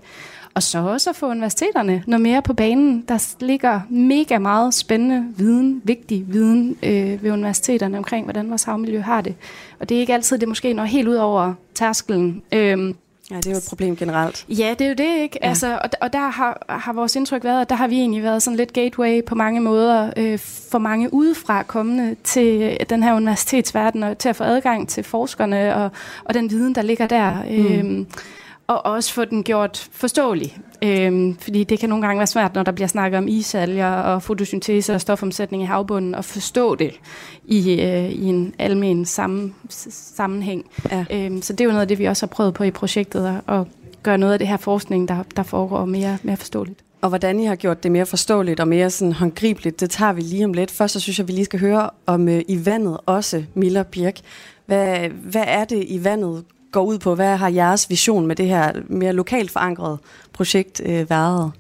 Og så også at få universiteterne noget mere på banen. Der ligger mega meget spændende viden, vigtig viden øh, ved universiteterne omkring, hvordan vores havmiljø har det. Og det er ikke altid, det måske når helt ud over tærskelen. Øh, Ja, det er jo et problem generelt. Ja, det er jo det, ikke? Ja. Altså, og, og der har, har vores indtryk været, at der har vi egentlig været sådan lidt gateway på mange måder, øh, for mange udefra kommende til den her universitetsverden, og til at få adgang til forskerne og, og den viden, der ligger der. Øh, mm. Og også få den gjort forståelig. Øhm, fordi det kan nogle gange være svært, når der bliver snakket om isalger og fotosyntese og stofomsætning i havbunden, at forstå det i, øh, i en almen sammen, sammenhæng. Ja. Øhm, så det er jo noget af det, vi også har prøvet på i projektet, at gøre noget af det her forskning, der, der foregår mere, mere forståeligt. Og hvordan I har gjort det mere forståeligt og mere sådan håndgribeligt, det tager vi lige om lidt. Først så synes jeg, vi lige skal høre om øh, I Vandet også, Miller Birk. Hvad, hvad er det, I Vandet går ud på? Hvad har jeres vision med det her mere lokalt forankrede projekt øh, været?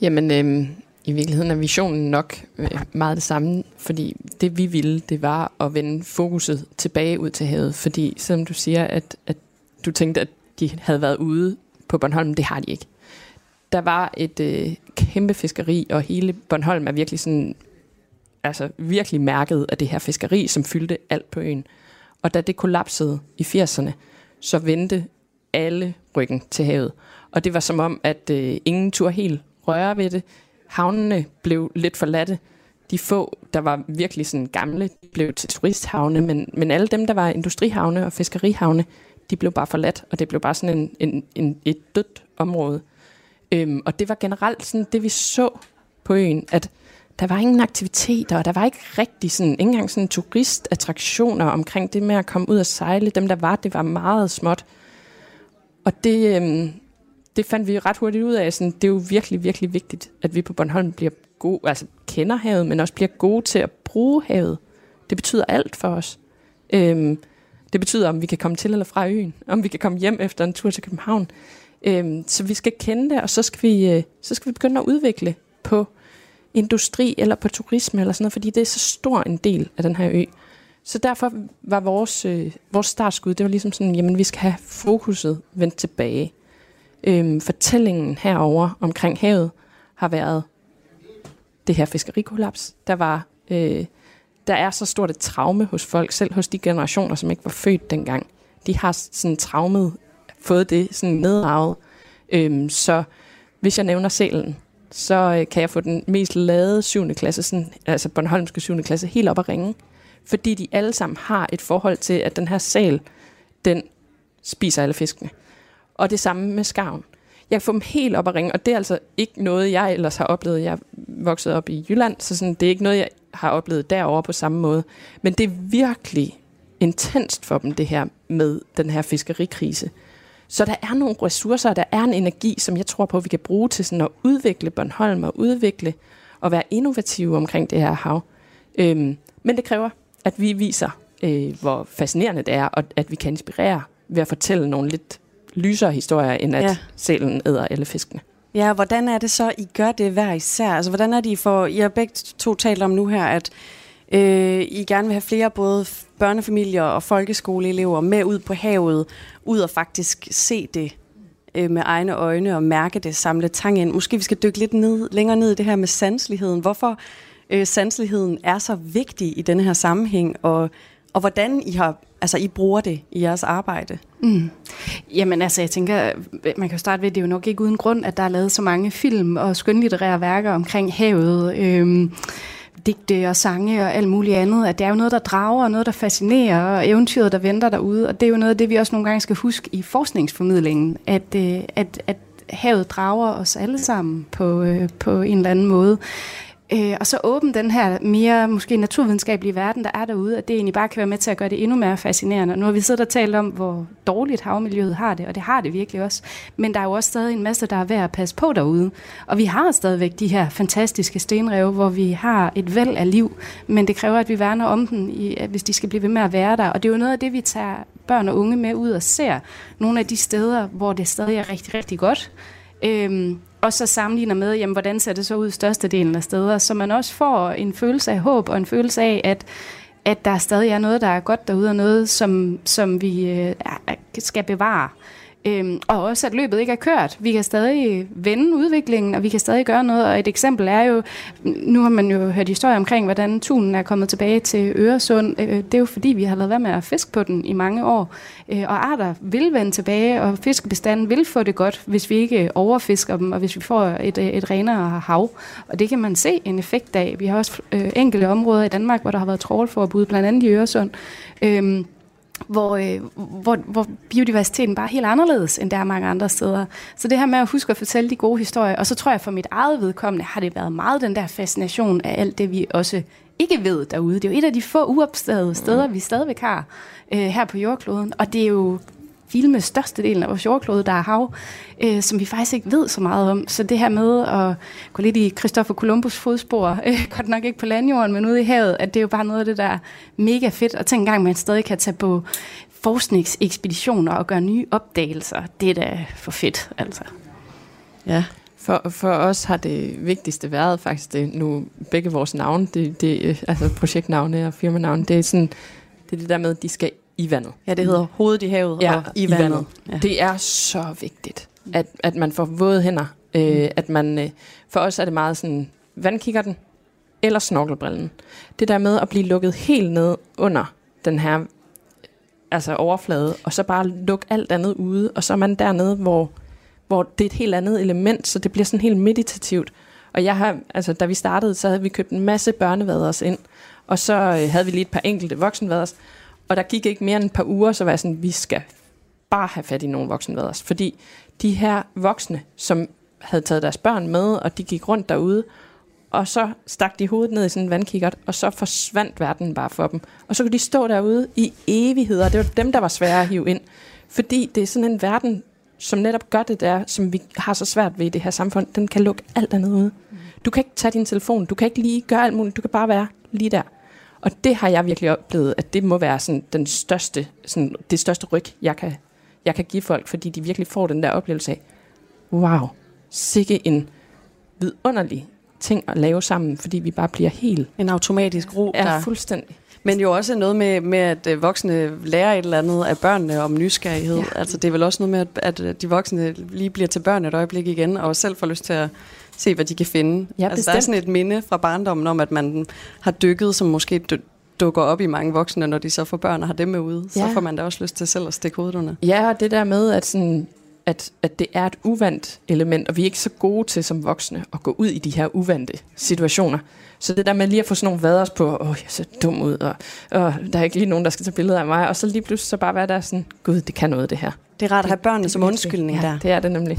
Jamen, øh, i virkeligheden er visionen nok øh, meget det samme, fordi det vi ville, det var at vende fokuset tilbage ud til havet. Fordi selvom du siger, at, at du tænkte, at de havde været ude på Bornholm, det har de ikke. Der var et øh, kæmpe fiskeri, og hele Bornholm er virkelig sådan, altså virkelig mærket af det her fiskeri, som fyldte alt på øen. Og da det kollapsede i firserne, så vendte alle ryggen til havet. Og det var som om, at øh, ingen turde helt røre ved det. Havnene blev lidt forladte. De få, der var virkelig sådan gamle, de blev til turisthavne, men, men alle dem, der var industrihavne og fiskerihavne, de blev bare forladt, og det blev bare sådan en, en, en, et dødt område. Øhm, og det var generelt sådan det, vi så på øen, at der var ingen aktiviteter, og der var ikke rigtig sådan, ikke engang sådan turistattraktioner omkring det med at komme ud og sejle. Dem, der var, det var meget småt. Og det, øhm, det fandt vi ret hurtigt ud af. Sådan, det er jo virkelig, virkelig vigtigt, at vi på Bornholm bliver gode, altså kender havet, men også bliver gode til at bruge havet. Det betyder alt for os. Øhm, det betyder, om vi kan komme til eller fra øen, om vi kan komme hjem efter en tur til København. Øhm, så vi skal kende det, og så skal vi, øh, så skal vi begynde at udvikle på industri eller på turisme eller sådan noget, fordi det er så stor en del af den her ø. Så derfor var vores, øh, vores startskud, det var ligesom sådan, jamen vi skal have fokuset vendt tilbage. Øhm, fortællingen herover omkring havet har været det her fiskerikollaps. Der var, øh, der er så stort et traume hos folk, selv hos de generationer, som ikke var født dengang. De har sådan traumet, fået det sådan nedarvet. Øhm, så hvis jeg nævner sælen, så kan jeg få den mest lavede syvende klasse, sådan, altså Bornholmske syvende klasse, helt op at ringe. Fordi de alle sammen har et forhold til, at den her sæl, den spiser alle fiskene. Og det samme med skarven. Jeg får dem helt op at ringe, og det er altså ikke noget, jeg ellers har oplevet. Jeg er vokset op i Jylland, så sådan, det er ikke noget, jeg har oplevet derovre på samme måde. Men det er virkelig intenst for dem, det her med den her fiskerikrise. Så der er nogle ressourcer, og der er en energi, som jeg tror på, at vi kan bruge til sådan at udvikle Bornholm og udvikle og være innovative omkring det her hav. Øhm, men det kræver, at vi viser, øh, hvor fascinerende det er, og at vi kan inspirere ved at fortælle nogle lidt lysere historier, end at ja. Sælen æder alle fiskene. Ja, hvordan er det så, I gør det hver især? Altså, hvordan er det, I får... I har begge to talt om nu her, at Øh, I gerne vil have flere både børnefamilier og folkeskoleelever med ud på havet, ud og faktisk se det øh, med egne øjne og mærke det, samle tang ind. Måske vi skal dykke lidt ned, længere ned i det her med sanseligheden. Hvorfor øh, sanseligheden er så vigtig i denne her sammenhæng, og, og hvordan I har... Altså, I bruger det i jeres arbejde? Mm. Jamen, altså, jeg tænker, man kan jo starte ved, det er jo nok ikke uden grund, at der er lavet så mange film og skønlitterære værker omkring havet. Øh, digte og sange og alt muligt andet, at det er jo noget, der drager, og noget, der fascinerer, og eventyret, der venter derude, og det er jo noget af det, vi også nogle gange skal huske i forskningsformidlingen, at, at, at havet drager os alle sammen på, på en eller anden måde. Og så åbne den her mere måske naturvidenskabelige verden, der er derude, at det egentlig bare kan være med til at gøre det endnu mere fascinerende. Og nu har vi siddet og talt om, hvor dårligt havmiljøet har det, og det har det virkelig også. Men der er jo også stadig en masse, der er værd at passe på derude. Og vi har stadigvæk de her fantastiske stenrev, hvor vi har et væld af liv, men det kræver, at vi værner om dem, hvis de skal blive ved med at være der. Og det er jo noget af det, vi tager børn og unge med ud og ser. Nogle af de steder, hvor det stadig er rigtig, rigtig godt. Øhm, og så sammenligner med, jamen, hvordan ser det så ud størstedelen af steder, så man også får en følelse af håb og en følelse af, at, at der stadig er noget, der er godt derude, og noget, som, som vi øh, skal bevare. Øhm, og også, at løbet ikke er kørt. Vi kan stadig vende udviklingen, og vi kan stadig gøre noget. Og et eksempel er jo, nu har man jo hørt historier omkring, hvordan tunen er kommet tilbage til Øresund. Øh, det er jo fordi, vi har lavet være med at fiske på den i mange år. Øh, og arter vil vende tilbage, og fiskebestanden vil få det godt, hvis vi ikke overfisker dem, og hvis vi får et, et renere hav. Og det kan man se en effekt af. Vi har også øh, enkelte områder i Danmark, hvor der har været trawlforbud, blandt andet i Øresund. Øh, Hvor, øh, hvor, hvor biodiversiteten bare er helt anderledes, end der er mange andre steder. Så det her med at huske at fortælle de gode historier, og så tror jeg for mit eget vedkommende, har det været meget den der fascination af alt det, vi også ikke ved derude. Det er jo et af de få uopdagede steder, vi stadigvæk har øh, her på jordkloden, og det er jo filme størstedelen af vores jordklode, der er hav, øh, som vi faktisk ikke ved så meget om. Så det her med at gå lidt i Christopher Columbus' fodspor, øh, godt nok ikke på landjorden, men ude i havet, at det er jo bare noget af det, der er mega fedt. Og tænk engang, man stadig kan tage på forskningsekspeditioner og gøre nye opdagelser. Det er da for fedt, altså. Ja, for, for os har det vigtigste været faktisk, det, nu begge vores navne, det, det, altså projektnavne og firmanavne, det er sådan, det er det der med, at de skal i vandet. Ja, det hedder Hovedet i Havet, ja, og i vandet. I vandet. Ja. Det er så vigtigt, at, at man får våde hænder. Øh, at man, øh, for os er det meget sådan, vandkikkerten eller snorkelbrillen. Det der med at blive lukket helt ned under den her altså overflade, og så bare lukke alt andet ude, og så er man dernede, hvor, hvor det er et helt andet element, så det bliver sådan helt meditativt. Og jeg har, altså, da vi startede, så havde vi købt en masse børnevaders ind, og så øh, havde vi lige et par enkelte voksenvaders, og der gik ikke mere end et par uger, så var jeg sådan, vi skal bare have fat i nogle voksenvaders. Fordi de her voksne, som havde taget deres børn med, og de gik rundt derude, og så stak de hovedet ned i sådan en vandkikkert, og så forsvandt verden bare for dem. Og så kunne de stå derude i evigheder. Det var dem, der var svære at hive ind. Fordi det er sådan en verden, som netop gør det der, som vi har så svært ved i det her samfund. Den kan lukke alt andet ude. Du kan ikke tage din telefon, du kan ikke lige gøre alt muligt, du kan bare være lige der. Og det har jeg virkelig oplevet, at det må være sådan den største, sådan det største ryg, jeg kan, jeg kan give folk, fordi de virkelig får den der oplevelse af, wow, sikke en vidunderlig ting at lave sammen, fordi vi bare bliver helt... En automatisk ro, der... Ja, fuldstændig. Men jo også noget med, med, at voksne lærer et eller andet af børnene om nysgerrighed. Ja. Altså det er vel også noget med, at de voksne lige bliver til børn et øjeblik igen, og selv får lyst til at se, hvad de kan finde. Ja, altså, der er sådan et minde fra barndommen om, at man har dykket, som måske dukker op i mange voksne, når de så får børn og har dem med ude. Ja. Så får man da også lyst til selv at stikke hovedet under. Ja, og det der med, at, sådan, at, at det er et uvandt element, og vi er ikke så gode til som voksne at gå ud i de her uvante situationer. Så det der med lige at få sådan nogle vaders på, åh, jeg ser dum ud, og åh, der er ikke lige nogen, der skal tage billeder af mig, og så lige pludselig så bare være der sådan, gud, det kan noget det her. Det er ret at have børnene som undskyldning der. Ja, det er det nemlig.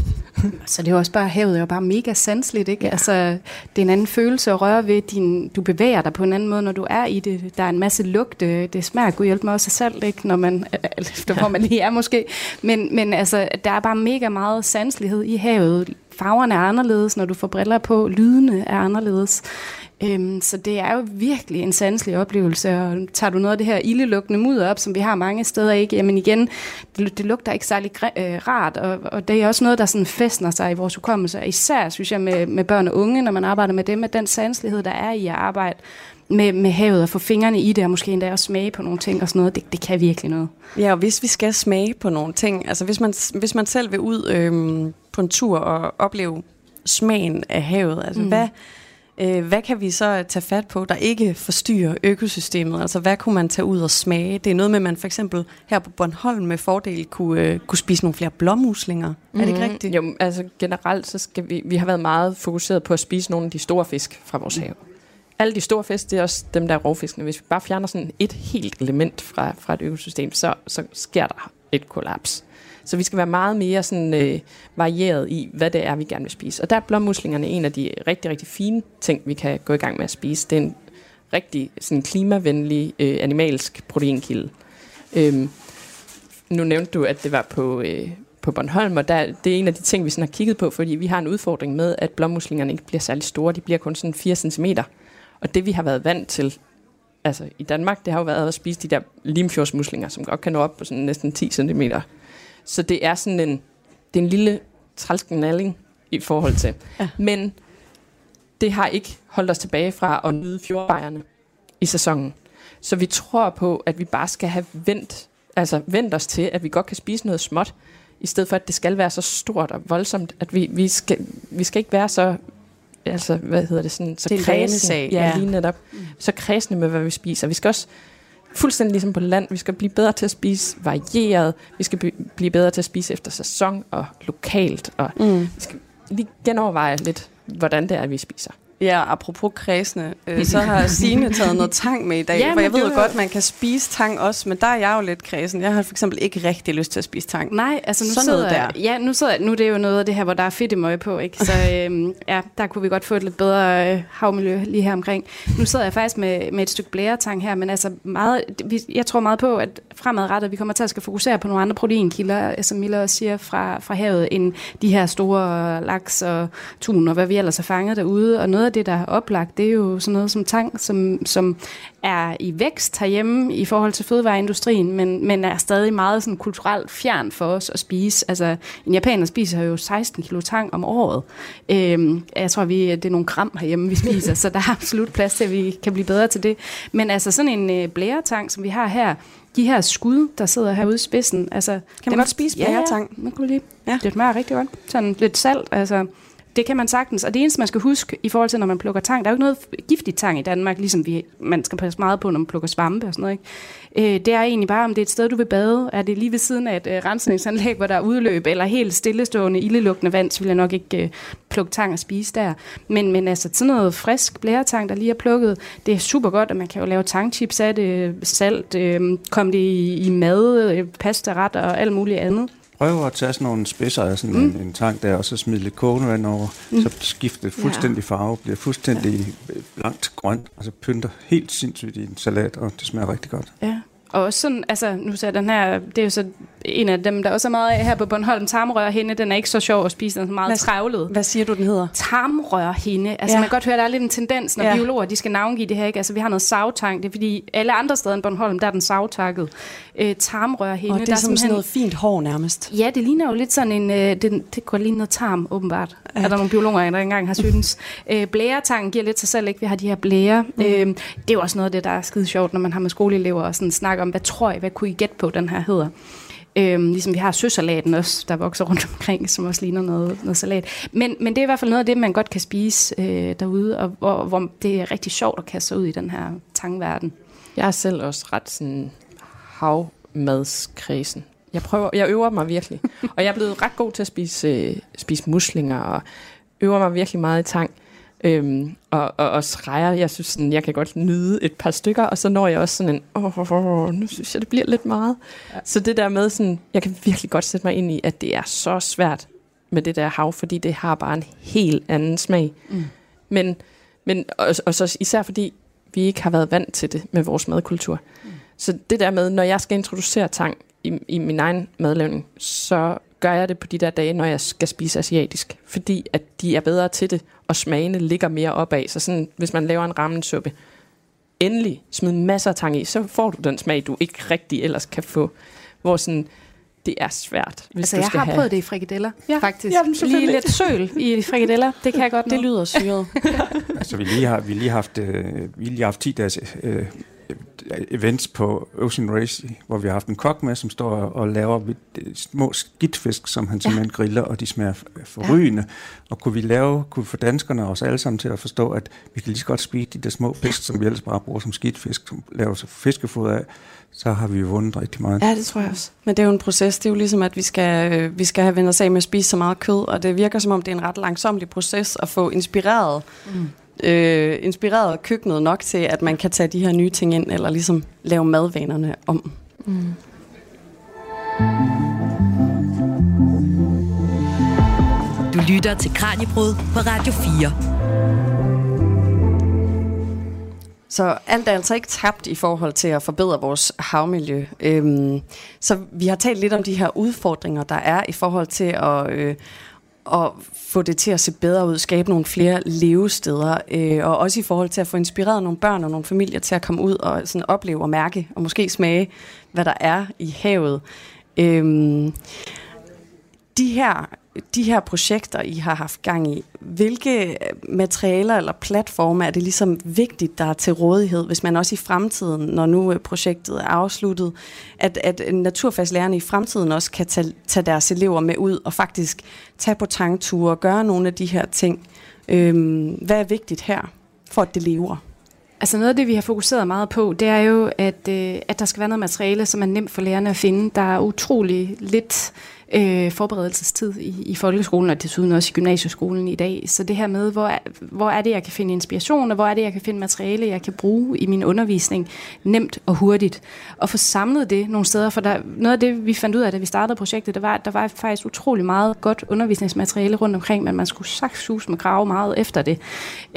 Så det er jo også bare, havet er jo bare mega sanseligt, ikke? Ja. Altså, det er en anden følelse at røre ved din, du bevæger dig på en anden måde, når du er i det. Der er en masse lugte, det smager god hjælp med også af salt, ikke? Når man, efter hvor man lige er måske. Men, men altså, der er bare mega meget sanselighed i havet. Farverne er anderledes, når du får briller på, lydene er anderledes. Øhm, så det er jo virkelig en sanselig oplevelse, og tager du noget af det her ildelugtende mudder op, som vi har mange steder, ikke? Jamen igen, det, det lugter ikke særlig øh, rart, og, og det er også noget, der sådan fæstner sig i vores hukommelse, især synes jeg med, med børn og unge, når man arbejder med dem, at den sanselighed, der er i at arbejde med, med havet og få fingrene i det, og måske endda også smage på nogle ting og sådan noget, det, det kan virkelig noget. Ja, og hvis vi skal smage på nogle ting, altså hvis man, hvis man selv vil ud øh, på en tur og opleve smagen af havet, altså mm. hvad... Hvad kan vi så tage fat på, der ikke forstyrrer økosystemet? Altså, hvad kunne man tage ud og smage? Det er noget med, at man for eksempel her på Bornholm med fordel kunne, øh, kunne spise nogle flere blåmuslinger. Mm-hmm. Er det ikke rigtigt? Jo, altså generelt, så skal vi, vi har været meget fokuseret på at spise nogle af de store fisk fra vores have. Alle de store fisk, det er også dem, der er rovfiskene. Hvis vi bare fjerner sådan et helt element fra, fra et økosystem, så, så sker der et kollaps. Så vi skal være meget mere sådan, øh, varieret i, hvad det er, vi gerne vil spise. Og der er blåmuslingerne en af de rigtig, rigtig fine ting, vi kan gå i gang med at spise. Det er en rigtig sådan, klimavenlig øh, animalsk proteinkilde. Øhm, nu nævnte du, at det var på, øh, på Bornholm, og der, det er en af de ting, vi sådan har kigget på, fordi vi har en udfordring med, at blåmuslingerne ikke bliver særlig store. De bliver kun sådan fire centimeter. Og det, vi har været vant til altså, i Danmark, det har jo været at spise de der limfjordsmuslinger, som godt kan nå op på sådan næsten ti centimeter. Så det er sådan en, det er en lille trælsknalling i forhold til. Ja. Men det har ikke holdt os tilbage fra at nyde fjordbejerne i sæsonen. Så vi tror på, at vi bare skal have vendt, altså vendt os til, at vi godt kan spise noget småt, i stedet for, at det skal være så stort og voldsomt, at vi, vi, skal, vi skal ikke være så, altså, hvad hedder det, sådan, så kredsende. Ja, ja, lige netop. Så kredsende med, hvad vi spiser. Vi skal også... Fuldstændig ligesom på land. Vi skal blive bedre til at spise varieret. Vi skal b- blive bedre til at spise efter sæson og lokalt. Og mm. Vi skal lige genoverveje lidt, hvordan det er, vi spiser. Ja, apropos kredsene, øh, så har Signe taget noget tang med i dag, ja, for jeg ved jo godt, at man kan spise tang også, men der er jeg jo lidt kredsen. Jeg har for eksempel ikke rigtig lyst til at spise tang. Nej, altså nu sådan sidder jeg, der. Ja, nu sidder jeg, nu er det jo noget af det her, hvor der er fedt i møg på, ikke? Så øh, ja, der kunne vi godt få et lidt bedre øh, havmiljø lige her omkring. Nu sidder jeg faktisk med, med et stykke blæretang her, men altså meget, vi, jeg tror meget på, at fremadrettet, vi kommer til at skal fokusere på nogle andre proteinkilder, som Miller også siger, fra, fra havet, end de her store laks og tun, og hvad vi ellers har fanget derude, og noget af det, der er oplagt, det er jo sådan noget som tang, som, som er i vækst herhjemme i forhold til fødevareindustrien, men, men er stadig meget sådan kulturelt fjern for os at spise. Altså, en japaner spiser jo seksten kilo tang om året. Øhm, jeg tror, vi, det er nogle gram herhjemme, vi spiser, så der er absolut plads til, at vi kan blive bedre til det. Men altså sådan en blæretang, som vi har her, de her skud, der sidder herude i spidsen, altså... Kan man, man godt spise blæretang? Ja, man kunne lige. Ja. Det smager rigtig godt. Sådan lidt salt, altså... Det kan man sagtens, og det eneste, man skal huske i forhold til, når man plukker tang, der er jo ikke noget giftigt tang i Danmark, ligesom vi, man skal passe meget på, når man plukker svampe og sådan noget, ikke? Øh, det er egentlig bare, om det er et sted, du vil bade, er det lige ved siden af et øh, rensningsanlæg, hvor der er udløb, eller helt stillestående, ildelugtende vand, så vil jeg nok ikke øh, plukke tang og spise der. Men, men altså, sådan noget frisk blæretang, der lige er plukket, det er super godt, og man kan jo lave tangchips af det, salt, øh, komme det i, i mad, øh, pastaret og alt muligt andet. Prøv at tage sådan nogle spidser af sådan mm. en, en tang der, og så smide lidt kogende vand over, mm. så skifter fuldstændig farve, bliver fuldstændig ja. blankt grønt, og så pynter helt sindssygt i en salat, og det smager rigtig godt. Ja. Og også sådan, altså, nu ser den her, det er jo så en af dem, der også er meget af her på Bornholm, tarmrørhinde, den er ikke så sjov at spise, den er meget hvad, trævlet. Hvad siger du, den hedder? Tarmrørhinde. Altså, ja. Man kan godt høre, der er lidt en tendens, når ja. biologer, de skal navngive det her, ikke? Altså, vi har noget savtang, det er fordi, alle andre steder end Bornholm, der er den savtakket. Øh, tarmrørhinde. Og det er, der er som simpelthen... sådan noget fint hår nærmest. Ja, det ligner jo lidt sådan en, øh, det, det går lige noget tarm, åbenbart. Ja. Er der nogle biologer, der engang har synes. øh, blæretangen giver lidt sig selv, ikke? Vi har de her blære. Mm. Øh, det er jo også noget af det, der er skide sjovt, når man har med skoleelever og sådan snakker om, hvad tror I, hvad kunne I gætte på, den her hedder? Øhm, ligesom vi har søsalaten også, der vokser rundt omkring, som også ligner noget, noget salat. Men, men det er i hvert fald noget af det, man godt kan spise øh, derude, og hvor, hvor det er rigtig sjovt at kaste sig ud i den her tangverden. Jeg er selv også ret sådan havmadskredsen. Jeg prøver, jeg øver mig virkelig, og jeg er blevet ret god til at spise, øh, spise muslinger, og øver mig virkelig meget i tang. Øhm, og, og, og rejer, jeg synes sådan, jeg kan godt nyde et par stykker, og så når jeg også sådan en, åh, oh, oh, oh, nu synes jeg, det bliver lidt meget. Ja. Så det der med sådan, jeg kan virkelig godt sætte mig ind i, at det er så svært med det der hav, fordi det har bare en helt anden smag. Mm. Men, men og, og så især fordi, vi ikke har været vant til det med vores madkultur. Mm. Så det der med, når jeg skal introducere tang i, i min egen madlavning, så gør jeg det på de der dage, når jeg skal spise asiatisk, fordi at de er bedre til det, og smagene ligger mere opad. Så sådan, hvis man laver en ramensuppe, endelig smid masser af tang i, så får du den smag, du ikke rigtig ellers kan få. Hvor sådan, det er svært, hvis altså, du skal have... jeg har prøvet det i frikadeller, ja, faktisk. Ja, lige lidt søl i frikadeller, det kan jeg godt nå. Det lyder syret. Altså, vi lige har vi lige haft, øh, vi lige haft ti dages... Øh, events på Ocean Race, hvor vi har haft en kok med, som står og laver små skidtfisk, som han simpelthen ja. griller, og de smager forrygende. Ja. Og kunne vi lave, kunne få danskerne og os alle sammen til at forstå, at vi kan lige så godt spise de der små fisk, som vi ellers bare bruger som skidtfisk, som laver sig fiskefod af, så har vi jo vundet rigtig meget. Ja, det tror jeg også. Men det er jo en proces. Det er jo ligesom, at vi skal, vi skal have vendt os af med at spise så meget kød, og det virker som om, det er en ret langsomlig proces at få inspireret mm. Øh, inspireret af køkkenet nok til, at man kan tage de her nye ting ind, eller ligesom lave madvanerne om. Mm. Du lytter til Kraniebrud på Radio fire. Så alt er altså ikke tabt i forhold til at forbedre vores havmiljø. Øhm, så vi har talt lidt om de her udfordringer, der er i forhold til at... Øh, og få det til at se bedre ud, skabe nogle flere levesteder, øh, og også i forhold til at få inspireret nogle børn og nogle familier til at komme ud og sådan opleve og mærke, og måske smage, hvad der er i havet. Øhm, de her, de her projekter, I har haft gang i, hvilke materialer eller platforme er det ligesom vigtigt, der er til rådighed, hvis man også i fremtiden, når nu projektet er afsluttet, at, at naturfagslærerne i fremtiden også kan tage, tage deres elever med ud og faktisk tage på tangture og gøre nogle af de her ting. Øhm, hvad er vigtigt her, for at det lever? Altså noget af det, vi har fokuseret meget på, det er jo, at, øh, at der skal være noget materiale, som er nemt for lærerne at finde. Der er utrolig lidt øh, forberedelsestid i, i folkeskolen, og desuden også i gymnasieskolen i dag. Så det her med, hvor er, hvor er det, jeg kan finde inspiration, og hvor er det, jeg kan finde materiale, jeg kan bruge i min undervisning nemt og hurtigt. Og få samlet det nogle steder, for der, noget af det, vi fandt ud af, da vi startede projektet, der var, der var faktisk utrolig meget godt undervisningsmateriale rundt omkring, men man skulle sagsuse med grave meget efter det.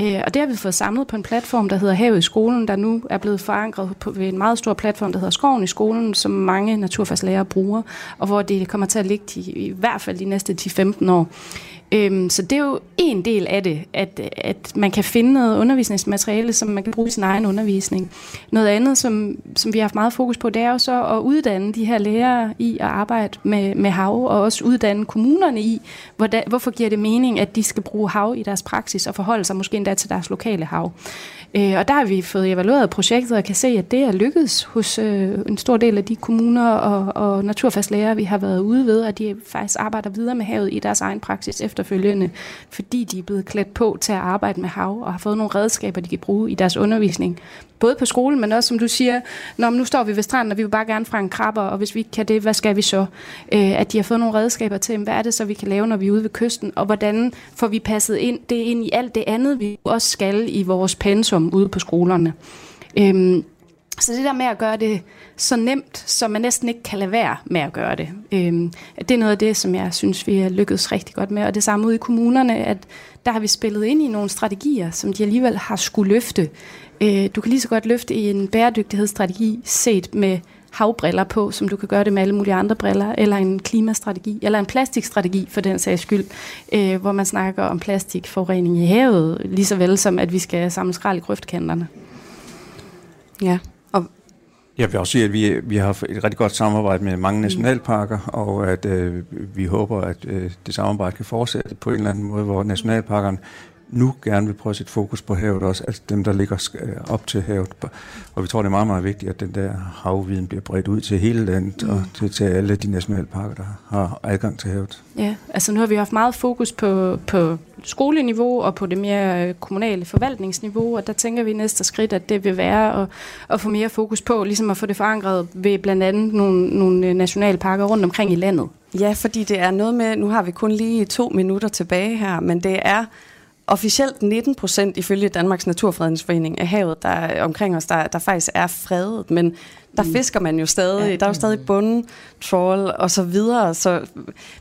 Øh, og det har vi fået samlet på en platform, der hedder Havet i skolen, der nu er blevet forankret på en meget stor platform, der hedder Skoven i skolen, som mange naturfagslærere bruger, og hvor det kommer til at ligge i, i hvert fald de næste ti til femten år. Øhm, så det er jo en del af det, at, at man kan finde noget undervisningsmateriale, som man kan bruge i sin egen undervisning. Noget andet, som, som vi har haft meget fokus på, det er jo så at uddanne de her lærere i at arbejde med, med hav, og også uddanne kommunerne i, hvordan, hvorfor giver det mening, at de skal bruge hav i deres praksis og forholde sig måske endda til deres lokale hav. Øh, og der har vi fået evalueret projektet og kan se, at det er lykkedes hos øh, en stor del af de kommuner og, og naturfagslærere, vi har været ude ved, og de faktisk arbejder videre med havet i deres egen praksis efterfølgende, fordi de er blevet klædt på til at arbejde med hav og har fået nogle redskaber, de kan bruge i deres undervisning. Både på skolen, men også som du siger, når nu står vi ved stranden, og vi vil bare gerne fange krabber, og hvis vi ikke kan det, hvad skal vi så? Øh, at de har fået nogle redskaber til, hvad er det så, vi kan lave, når vi er ude ved kysten, og hvordan får vi passet ind, det ind i alt det andet, vi også skal i vores pensum ude på skolerne. Øhm, så det der med at gøre det så nemt, så man næsten ikke kan lade være med at gøre det, øhm, det er noget af det, som jeg synes, vi har lykkedes rigtig godt med, og det samme ude i kommunerne, at der har vi spillet ind i nogle strategier, som de alligevel har skulle løfte. Du kan lige så godt løfte i en bæredygtighedsstrategi set med havbriller på, som du kan gøre det med alle mulige andre briller, eller en klimastrategi, eller en plastikstrategi for den sags skyld, hvor man snakker om plastikforurening i havet, lige så vel som at vi skal samle skrald i grøftkanterne. Ja. Jeg vil også sige, at vi, vi har haft et rigtig godt samarbejde med mange nationalparker, og at øh, vi håber, at øh, det samarbejde kan fortsætte på en eller anden måde, hvor nationalparkerne nu gerne vil prøve at sætte fokus på havet også, altså dem, der ligger op til havet. Og vi tror, det er meget, meget vigtigt, at den der havviden bliver bredt ud til hele landet mm. og til, til alle de nationalparker, der har adgang til havet. Ja, altså nu har vi haft meget fokus på, på skoleniveau og på det mere kommunale forvaltningsniveau, og der tænker vi næste skridt, at det vil være at, at få mere fokus på, ligesom at få det forankret ved blandt andet nogle, nogle nationalparker rundt omkring i landet. Ja, fordi det er noget med, nu har vi kun lige to minutter tilbage her, men det er officielt nitten procent ifølge Danmarks Naturfredningsforening af havet, der omkring os, der, der faktisk er fredet, men der mm. fisker man jo stadig, ja, der er jo stadig bunden, trawl og så videre, så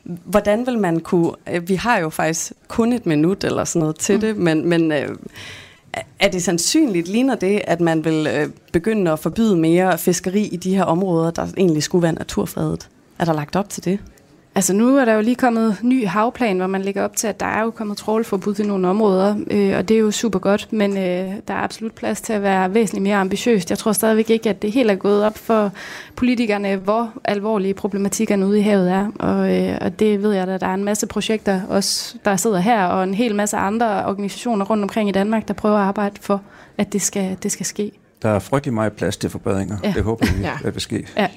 hvordan vil man kunne, vi har jo faktisk kun et minut eller sådan noget til mm. det, men, men er det sandsynligt, ligner det, at man vil begynde at forbyde mere fiskeri i de her områder, der egentlig skulle være naturfredet? Er der lagt op til det? Altså nu er der jo lige kommet ny havplan, hvor man lægger op til, at der er jo kommet trawlforbud i nogle områder, øh, og det er jo super godt, men øh, der er absolut plads til at være væsentligt mere ambitiøst. Jeg tror stadigvæk ikke, at det helt er gået op for politikerne, hvor alvorlige problematikkerne ude i havet er, og, øh, og det ved jeg da, der er en masse projekter også, der sidder her, og en hel masse andre organisationer rundt omkring i Danmark, der prøver at arbejde for, at det skal, det skal ske. Der er frygtelig meget plads til forbedringer, ja. Det håber vi, ja. At det ske. Ja.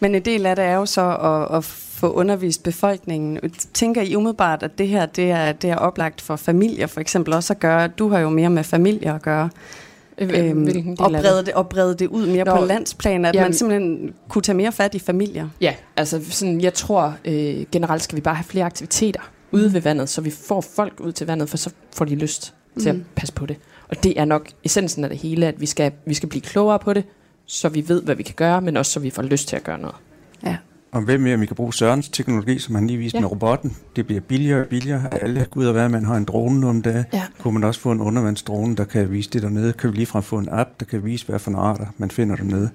Men en del af det er jo så at, at få undervist befolkningen. Tænker I umiddelbart, at det her det er, det er oplagt for familier for eksempel også at gøre? Du har jo mere med familier at gøre. Øhm, og, brede det, og brede det ud mere Nå, på landsplan, at jamen, man simpelthen kunne tage mere fat i familier. Ja, altså sådan, jeg tror øh, generelt skal vi bare have flere aktiviteter ude ved vandet, så vi får folk ud til vandet, for så får de lyst til mm. at passe på det. Og det er nok essensen af det hele, at vi skal, vi skal blive klogere på det, så vi ved, hvad vi kan gøre, men også så vi får lyst til at gøre noget. Ja. Og hvem mere, vi kan bruge Sørens teknologi, som han lige viste ja. Med robotten. Det bliver billigere og billigere. Alle gud og hvad, man har en drone nu om dagen. Ja. Kunne man også få en undervandsdrone, der kan vise det dernede. Kan vi ligefrem få en app, der kan vise, hvad for nogle arter man finder dernede.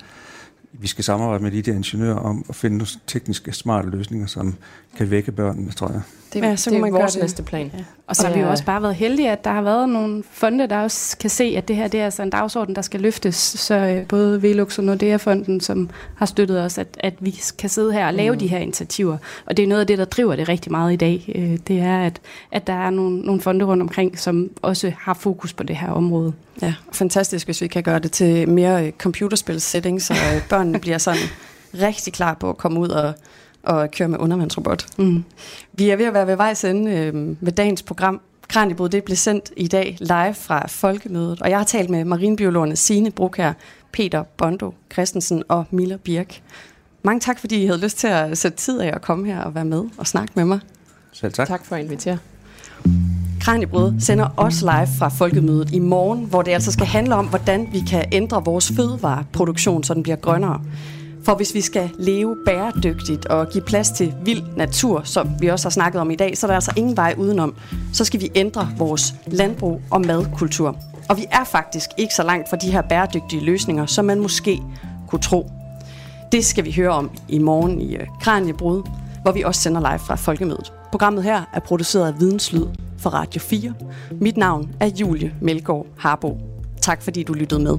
Vi skal samarbejde med de der ingeniører om at finde nogle tekniske, smarte løsninger, som kan vække børnene, tror jeg. Det, ja, så det er vores næste plan. Ja. Og så har vi jo også bare været heldige, at der har været nogle fonde, der også kan se, at det her det er altså en dagsorden, der skal løftes. Så både VELUX og Nordea-fonden, som har støttet os, at, at vi kan sidde her og lave mm. de her initiativer. Og det er noget af det, der driver det rigtig meget i dag. Det er, at, at der er nogle, nogle fonde rundt omkring, som også har fokus på det her område. Ja, fantastisk, hvis vi kan gøre det til mere computerspil-setting, så børnene bliver sådan rigtig klar på at komme ud og og køre med undervandsrobot. Mm. Vi er ved at være ved vejs ende øh, med dagens program. Kraniebrud, det blev sendt i dag live fra Folkemødet, og jeg har talt med marinbiologerne Signe Brokjær, Peter Bondo Christensen og Miller Birk. Mange tak, fordi I havde lyst til at sætte tid af at komme her og være med og snakke med mig. Selv tak. Tak for at invitere. Kraniebrud sender også live fra Folkemødet i morgen, hvor det altså skal handle om, hvordan vi kan ændre vores fødevareproduktion, så den bliver grønnere. For hvis vi skal leve bæredygtigt og give plads til vild natur, som vi også har snakket om i dag, så er der altså ingen vej udenom. Så skal vi ændre vores landbrug og madkultur. Og vi er faktisk ikke så langt fra de her bæredygtige løsninger, som man måske kunne tro. Det skal vi høre om i morgen i Kraniebrud, hvor vi også sender live fra Folkemødet. Programmet her er produceret af Videnslyd for Radio fire. Mit navn er Julie Mølgaard Harbo. Tak fordi du lyttede med.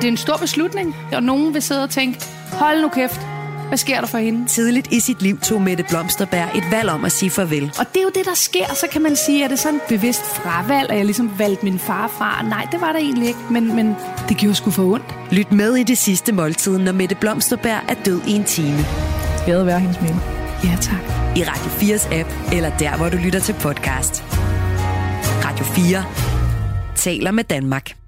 Det er en stor beslutning, og nogen vil sidde og tænke, hold nu kæft, hvad sker der for hende? Tidligt i sit liv tog Mette Blomsterberg et valg om at sige farvel. Og det er jo det, der sker, så kan man sige, at det er sådan et bevidst fravalg, at jeg ligesom valgte min far fra. Nej, det var der egentlig ikke, men, men det gjorde sgu for ondt. Lyt med i det sidste måltid, når Mette Blomsterberg er død i en time. Skadet være hendes minde. Ja, tak. I Radio fires app, eller der, hvor du lytter til podcast. Radio fire taler med Danmark.